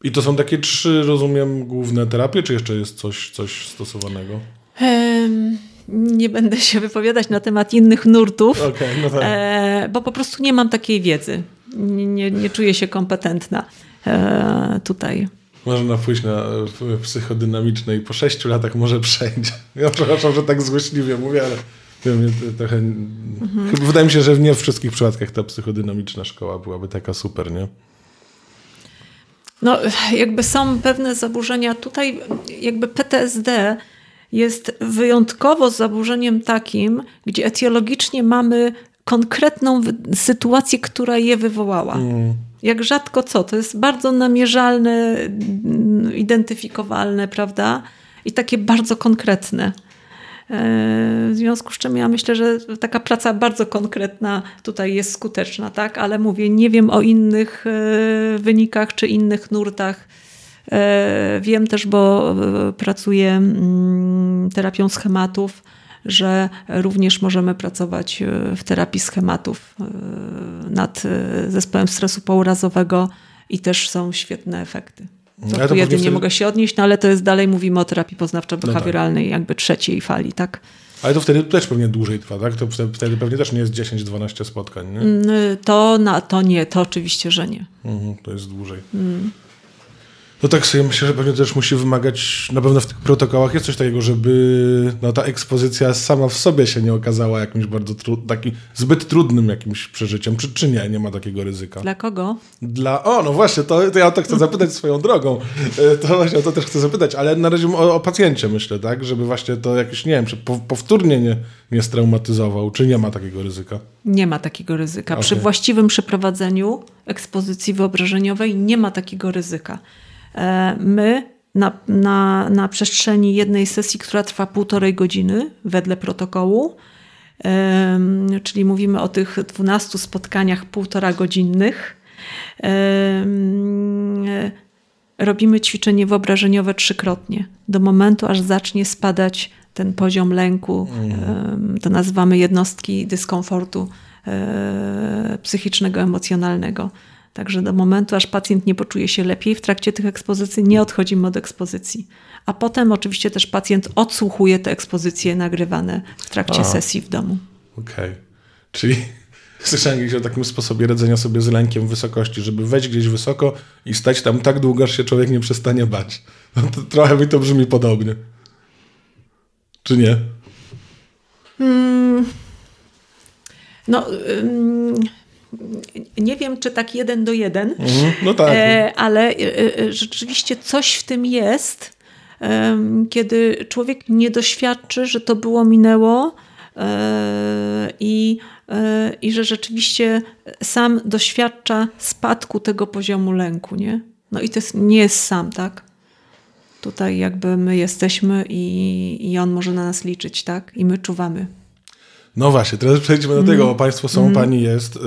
I to są takie trzy, rozumiem, główne terapie, czy jeszcze jest coś, coś stosowanego? Nie będę się wypowiadać na temat innych nurtów, okay, no tak. bo po prostu nie mam takiej wiedzy. Nie, nie, nie czuję się kompetentna tutaj. Można pójść na psychodynamiczne i po sześciu latach może przejdzie. Ja przepraszam, że tak złośliwie mówię, ale wiem, trochę... mhm. wydaje mi się, że nie w wszystkich przypadkach ta psychodynamiczna szkoła byłaby taka super, nie? No jakby są pewne zaburzenia. Tutaj jakby P T S D jest wyjątkowo zaburzeniem takim, gdzie etiologicznie mamy konkretną wy- sytuację, która je wywołała. Mm. Jak rzadko co. To jest bardzo namierzalne, identyfikowalne, prawda? I takie bardzo konkretne. Yy, w związku z czym ja myślę, że taka praca bardzo konkretna tutaj jest skuteczna, tak? Ale mówię, nie wiem o innych yy, wynikach czy innych nurtach. Wiem też, bo pracuję terapią schematów, że również możemy pracować w terapii schematów nad zespołem stresu pourazowego i też są świetne efekty. To ja tu jedynie wtedy... mogę się odnieść, no ale to jest dalej, mówimy o terapii poznawczo-behawioralnej, no tak. jakby trzeciej fali, tak? Ale to wtedy też pewnie dłużej trwa, tak? To wtedy pewnie też nie jest dziesięć dwanaście spotkań, nie? To, na, to nie, to oczywiście, że nie. Mhm, to jest dłużej. Mm. No tak sobie myślę, że pewnie też musi wymagać, na pewno w tych protokołach jest coś takiego, żeby no, ta ekspozycja sama w sobie się nie okazała jakimś bardzo tru- takim, zbyt trudnym jakimś przeżyciem. Czy, czy nie? Nie ma takiego ryzyka. Dla kogo? Dla, o no właśnie, to, to ja to chcę zapytać swoją drogą. To właśnie to też chcę zapytać, ale na razie o, o pacjencie myślę, tak? Żeby właśnie to jakieś, nie wiem, czy po, powtórnie nie, nie straumatyzował. Czy nie ma takiego ryzyka? Nie ma takiego ryzyka. Okay. Przy właściwym przeprowadzeniu ekspozycji wyobrażeniowej nie ma takiego ryzyka. My na, na, na przestrzeni jednej sesji, która trwa półtorej godziny wedle protokołu, czyli mówimy o tych dwunastu spotkaniach półtora godzinnych, robimy ćwiczenie wyobrażeniowe trzykrotnie, do momentu, aż zacznie spadać ten poziom lęku. To nazywamy jednostki dyskomfortu psychicznego, emocjonalnego. Także do momentu, aż pacjent nie poczuje się lepiej, w trakcie tych ekspozycji nie odchodzimy od ekspozycji. A potem oczywiście też pacjent odsłuchuje te ekspozycje nagrywane w trakcie A, sesji w domu. Okej. Okay. Czyli słyszałem gdzieś o takim sposobie radzenia sobie z lękiem wysokości, żeby wejść gdzieś wysoko i stać tam tak długo, aż się człowiek nie przestanie bać. No to trochę mi to brzmi podobnie. Czy nie? Hmm. No... Hmm. Nie wiem, czy tak jeden do jeden, no tak. ale rzeczywiście coś w tym jest, kiedy człowiek nie doświadczy, że to było, minęło i, i że rzeczywiście sam doświadcza spadku tego poziomu lęku, nie? No i to jest, nie jest sam, tak? Tutaj jakby my jesteśmy i, i on może na nas liczyć, tak? I my czuwamy. No właśnie, teraz przejdźmy do tego, bo mm. Państwo są, mm. Pani jest, y,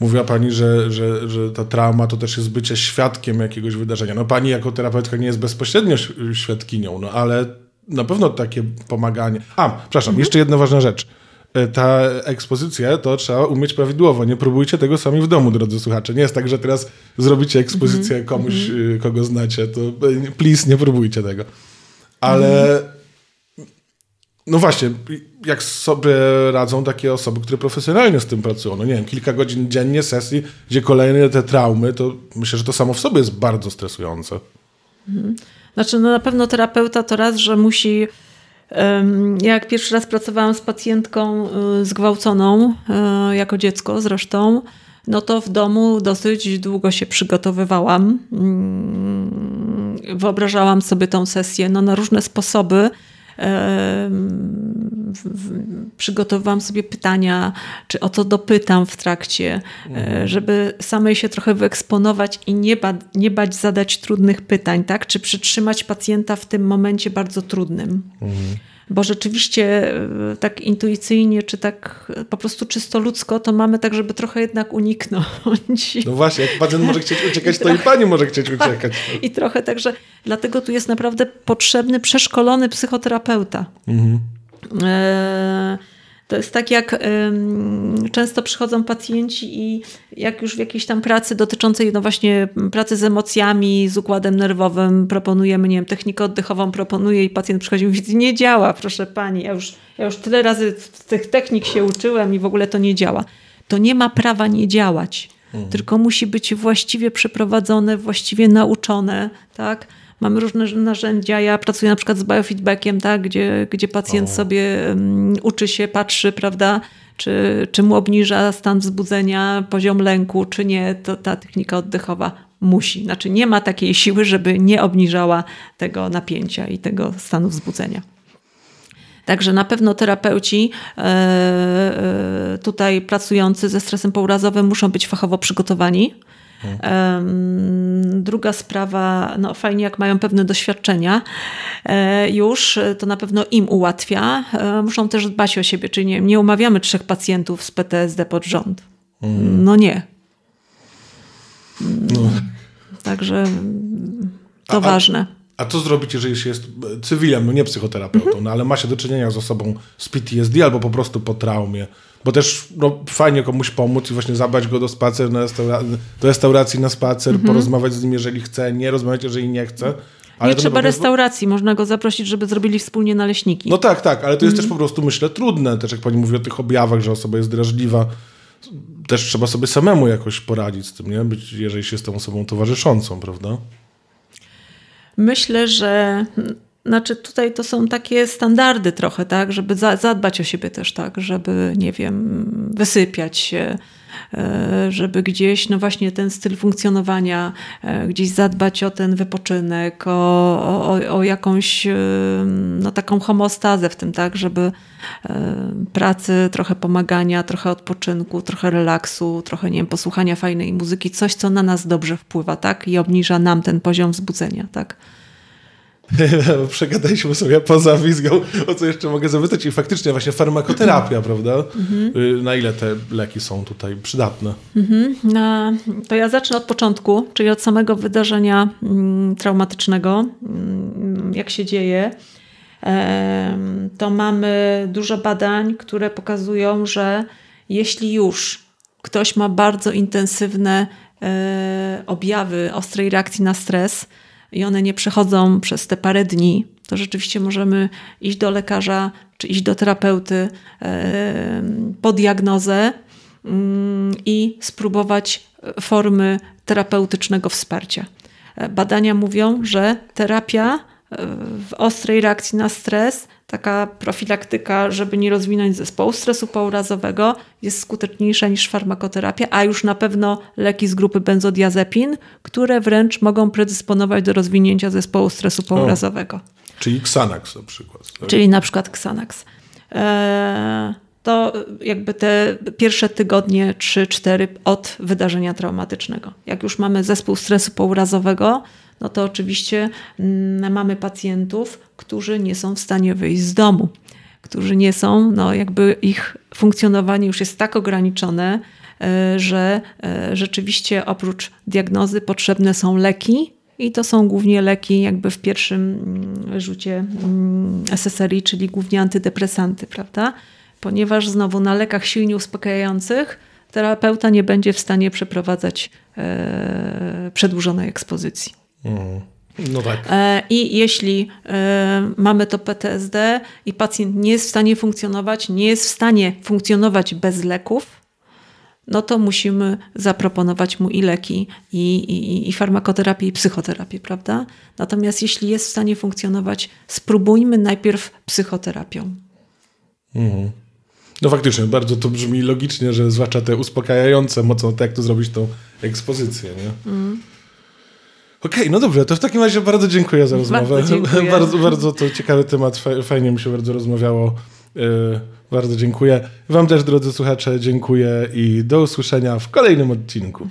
mówiła Pani, że, że, że ta trauma to też jest bycie świadkiem jakiegoś wydarzenia. No Pani jako terapeutka nie jest bezpośrednio świadkinią, no ale na pewno takie pomaganie. A, przepraszam, mm. jeszcze jedna ważna rzecz. Ta ekspozycja to trzeba umieć prawidłowo. Nie próbujcie tego sami w domu, drodzy słuchacze. Nie jest tak, że teraz zrobicie ekspozycję mm. komuś, mm. kogo znacie. To please, nie próbujcie tego. Ale... Mm. No właśnie, jak sobie radzą takie osoby, które profesjonalnie z tym pracują. No nie wiem, kilka godzin dziennie sesji, gdzie kolejne te traumy, to myślę, że to samo w sobie jest bardzo stresujące. Znaczy, no na pewno terapeuta to raz, że musi... Ja jak pierwszy raz pracowałam z pacjentką zgwałconą, jako dziecko zresztą, no to w domu dosyć długo się przygotowywałam. Wyobrażałam sobie tą sesję no na różne sposoby. Przygotowałam sobie pytania, czy o co dopytam w trakcie, żeby samej się trochę wyeksponować i nie, ba- nie bać zadać trudnych pytań, tak? Czy przytrzymać pacjenta w tym momencie bardzo trudnym. Mhm. Bo rzeczywiście tak intuicyjnie, czy tak po prostu czysto ludzko, to mamy tak, żeby trochę jednak uniknąć. No właśnie, jak pacjent może chcieć uciekać, to i, trochę, i pani może chcieć uciekać. I trochę także, dlatego tu jest naprawdę potrzebny, przeszkolony psychoterapeuta. Mhm. To jest tak, jak często przychodzą pacjenci i jak już w jakiejś tam pracy dotyczącej no właśnie pracy z emocjami, z układem nerwowym proponujemy, nie wiem, technikę oddechową proponuję i pacjent przychodzi i mówi, nie działa, proszę pani, ja już, ja już tyle razy tych technik się uczyłem i w ogóle to nie działa. To nie ma prawa nie działać, mhm. tylko musi być właściwie przeprowadzone, właściwie nauczone, tak? Mamy różne narzędzia. Ja pracuję na przykład z biofeedbackiem, tak? gdzie, gdzie pacjent o. sobie um, uczy się, patrzy, prawda, czy, czy mu obniża stan wzbudzenia, poziom lęku, czy nie. To ta technika oddechowa musi. Znaczy nie ma takiej siły, żeby nie obniżała tego napięcia i tego stanu wzbudzenia. Także na pewno terapeuci yy, tutaj pracujący ze stresem pourazowym muszą być fachowo przygotowani. Hmm. Druga sprawa, no fajnie jak mają pewne doświadczenia już, to na pewno im ułatwia. Muszą też dbać o siebie, czyli nie, nie umawiamy trzech pacjentów z P T S D pod rząd. Hmm. No nie. No. Także to a, ważne. A, a co zrobić, jeżeli się jest cywilem, no nie psychoterapeutą, mhm. no ale ma się do czynienia z osobą z P T S D albo po prostu po traumie? Bo też no, fajnie komuś pomóc i właśnie zabrać go do spacer, na restauracji, do restauracji na spacer, mm-hmm. porozmawiać z nim, jeżeli chce, nie rozmawiać, jeżeli nie chce. Ale nie trzeba restauracji, jest... można go zaprosić, żeby zrobili wspólnie naleśniki. No tak, tak, ale to jest mm. też po prostu, myślę, trudne. Też jak pani mówi o tych objawach, że osoba jest drażliwa, też trzeba sobie samemu jakoś poradzić z tym, nie? Być, jeżeli się z tą osobą towarzyszącą, prawda? Myślę, że... Znaczy tutaj to są takie standardy trochę, tak, żeby za, zadbać o siebie też, tak, żeby, nie wiem, wysypiać się, żeby gdzieś, no właśnie ten styl funkcjonowania, gdzieś zadbać o ten wypoczynek, o, o, o jakąś, no taką homeostazę w tym, tak, żeby pracy, trochę pomagania, trochę odpoczynku, trochę relaksu, trochę, nie wiem, posłuchania fajnej muzyki, coś, co na nas dobrze wpływa, tak, i obniża nam ten poziom wzbudzenia, tak. Przegadaliśmy sobie poza wizją, o co jeszcze mogę zapytać. I faktycznie właśnie farmakoterapia, prawda? Mm-hmm. Na ile te leki są tutaj przydatne? Mm-hmm. No, to ja zacznę od początku, czyli od samego wydarzenia mm, traumatycznego. Mm, jak się dzieje, e, to mamy dużo badań, które pokazują, że jeśli już ktoś ma bardzo intensywne e, objawy ostrej reakcji na stres, i one nie przechodzą przez te parę dni, to rzeczywiście możemy iść do lekarza czy iść do terapeuty po diagnozę i spróbować formy terapeutycznego wsparcia. Badania mówią, że terapia w ostrej reakcji na stres, taka profilaktyka, żeby nie rozwinąć zespołu stresu pourazowego, jest skuteczniejsza niż farmakoterapia, a już na pewno leki z grupy benzodiazepin, które wręcz mogą predysponować do rozwinięcia zespołu stresu pourazowego. O, czyli Xanax na przykład. Tak? Czyli na przykład Xanax. Eee, to jakby te pierwsze tygodnie trzy cztery od wydarzenia traumatycznego. Jak już mamy zespół stresu pourazowego, no to oczywiście mm, mamy pacjentów, którzy nie są w stanie wyjść z domu, którzy nie są, no jakby ich funkcjonowanie już jest tak ograniczone, y, że y, rzeczywiście oprócz diagnozy potrzebne są leki i to są głównie leki jakby w pierwszym mm, rzucie mm, S S R I, czyli głównie antydepresanty, prawda? Ponieważ znowu na lekach silnie uspokajających terapeuta nie będzie w stanie przeprowadzać y, przedłużonej ekspozycji. No tak. I jeśli mamy to P T S D i pacjent nie jest w stanie funkcjonować, nie jest w stanie funkcjonować bez leków, no to musimy zaproponować mu i leki, i, i, i farmakoterapię, i psychoterapię, prawda? Natomiast jeśli jest w stanie funkcjonować, spróbujmy najpierw psychoterapią. Mhm. No faktycznie, bardzo to brzmi logicznie, że zwłaszcza te uspokajające mocno, tak jak to zrobić tą ekspozycję, nie? Mhm. Okej, okay, no dobrze, to w takim razie bardzo dziękuję za rozmowę. Bardzo, dziękuję. bardzo, bardzo to ciekawy temat, fajnie mi się bardzo rozmawiało. Yy, bardzo dziękuję. Wam też, drodzy słuchacze, dziękuję i do usłyszenia w kolejnym odcinku.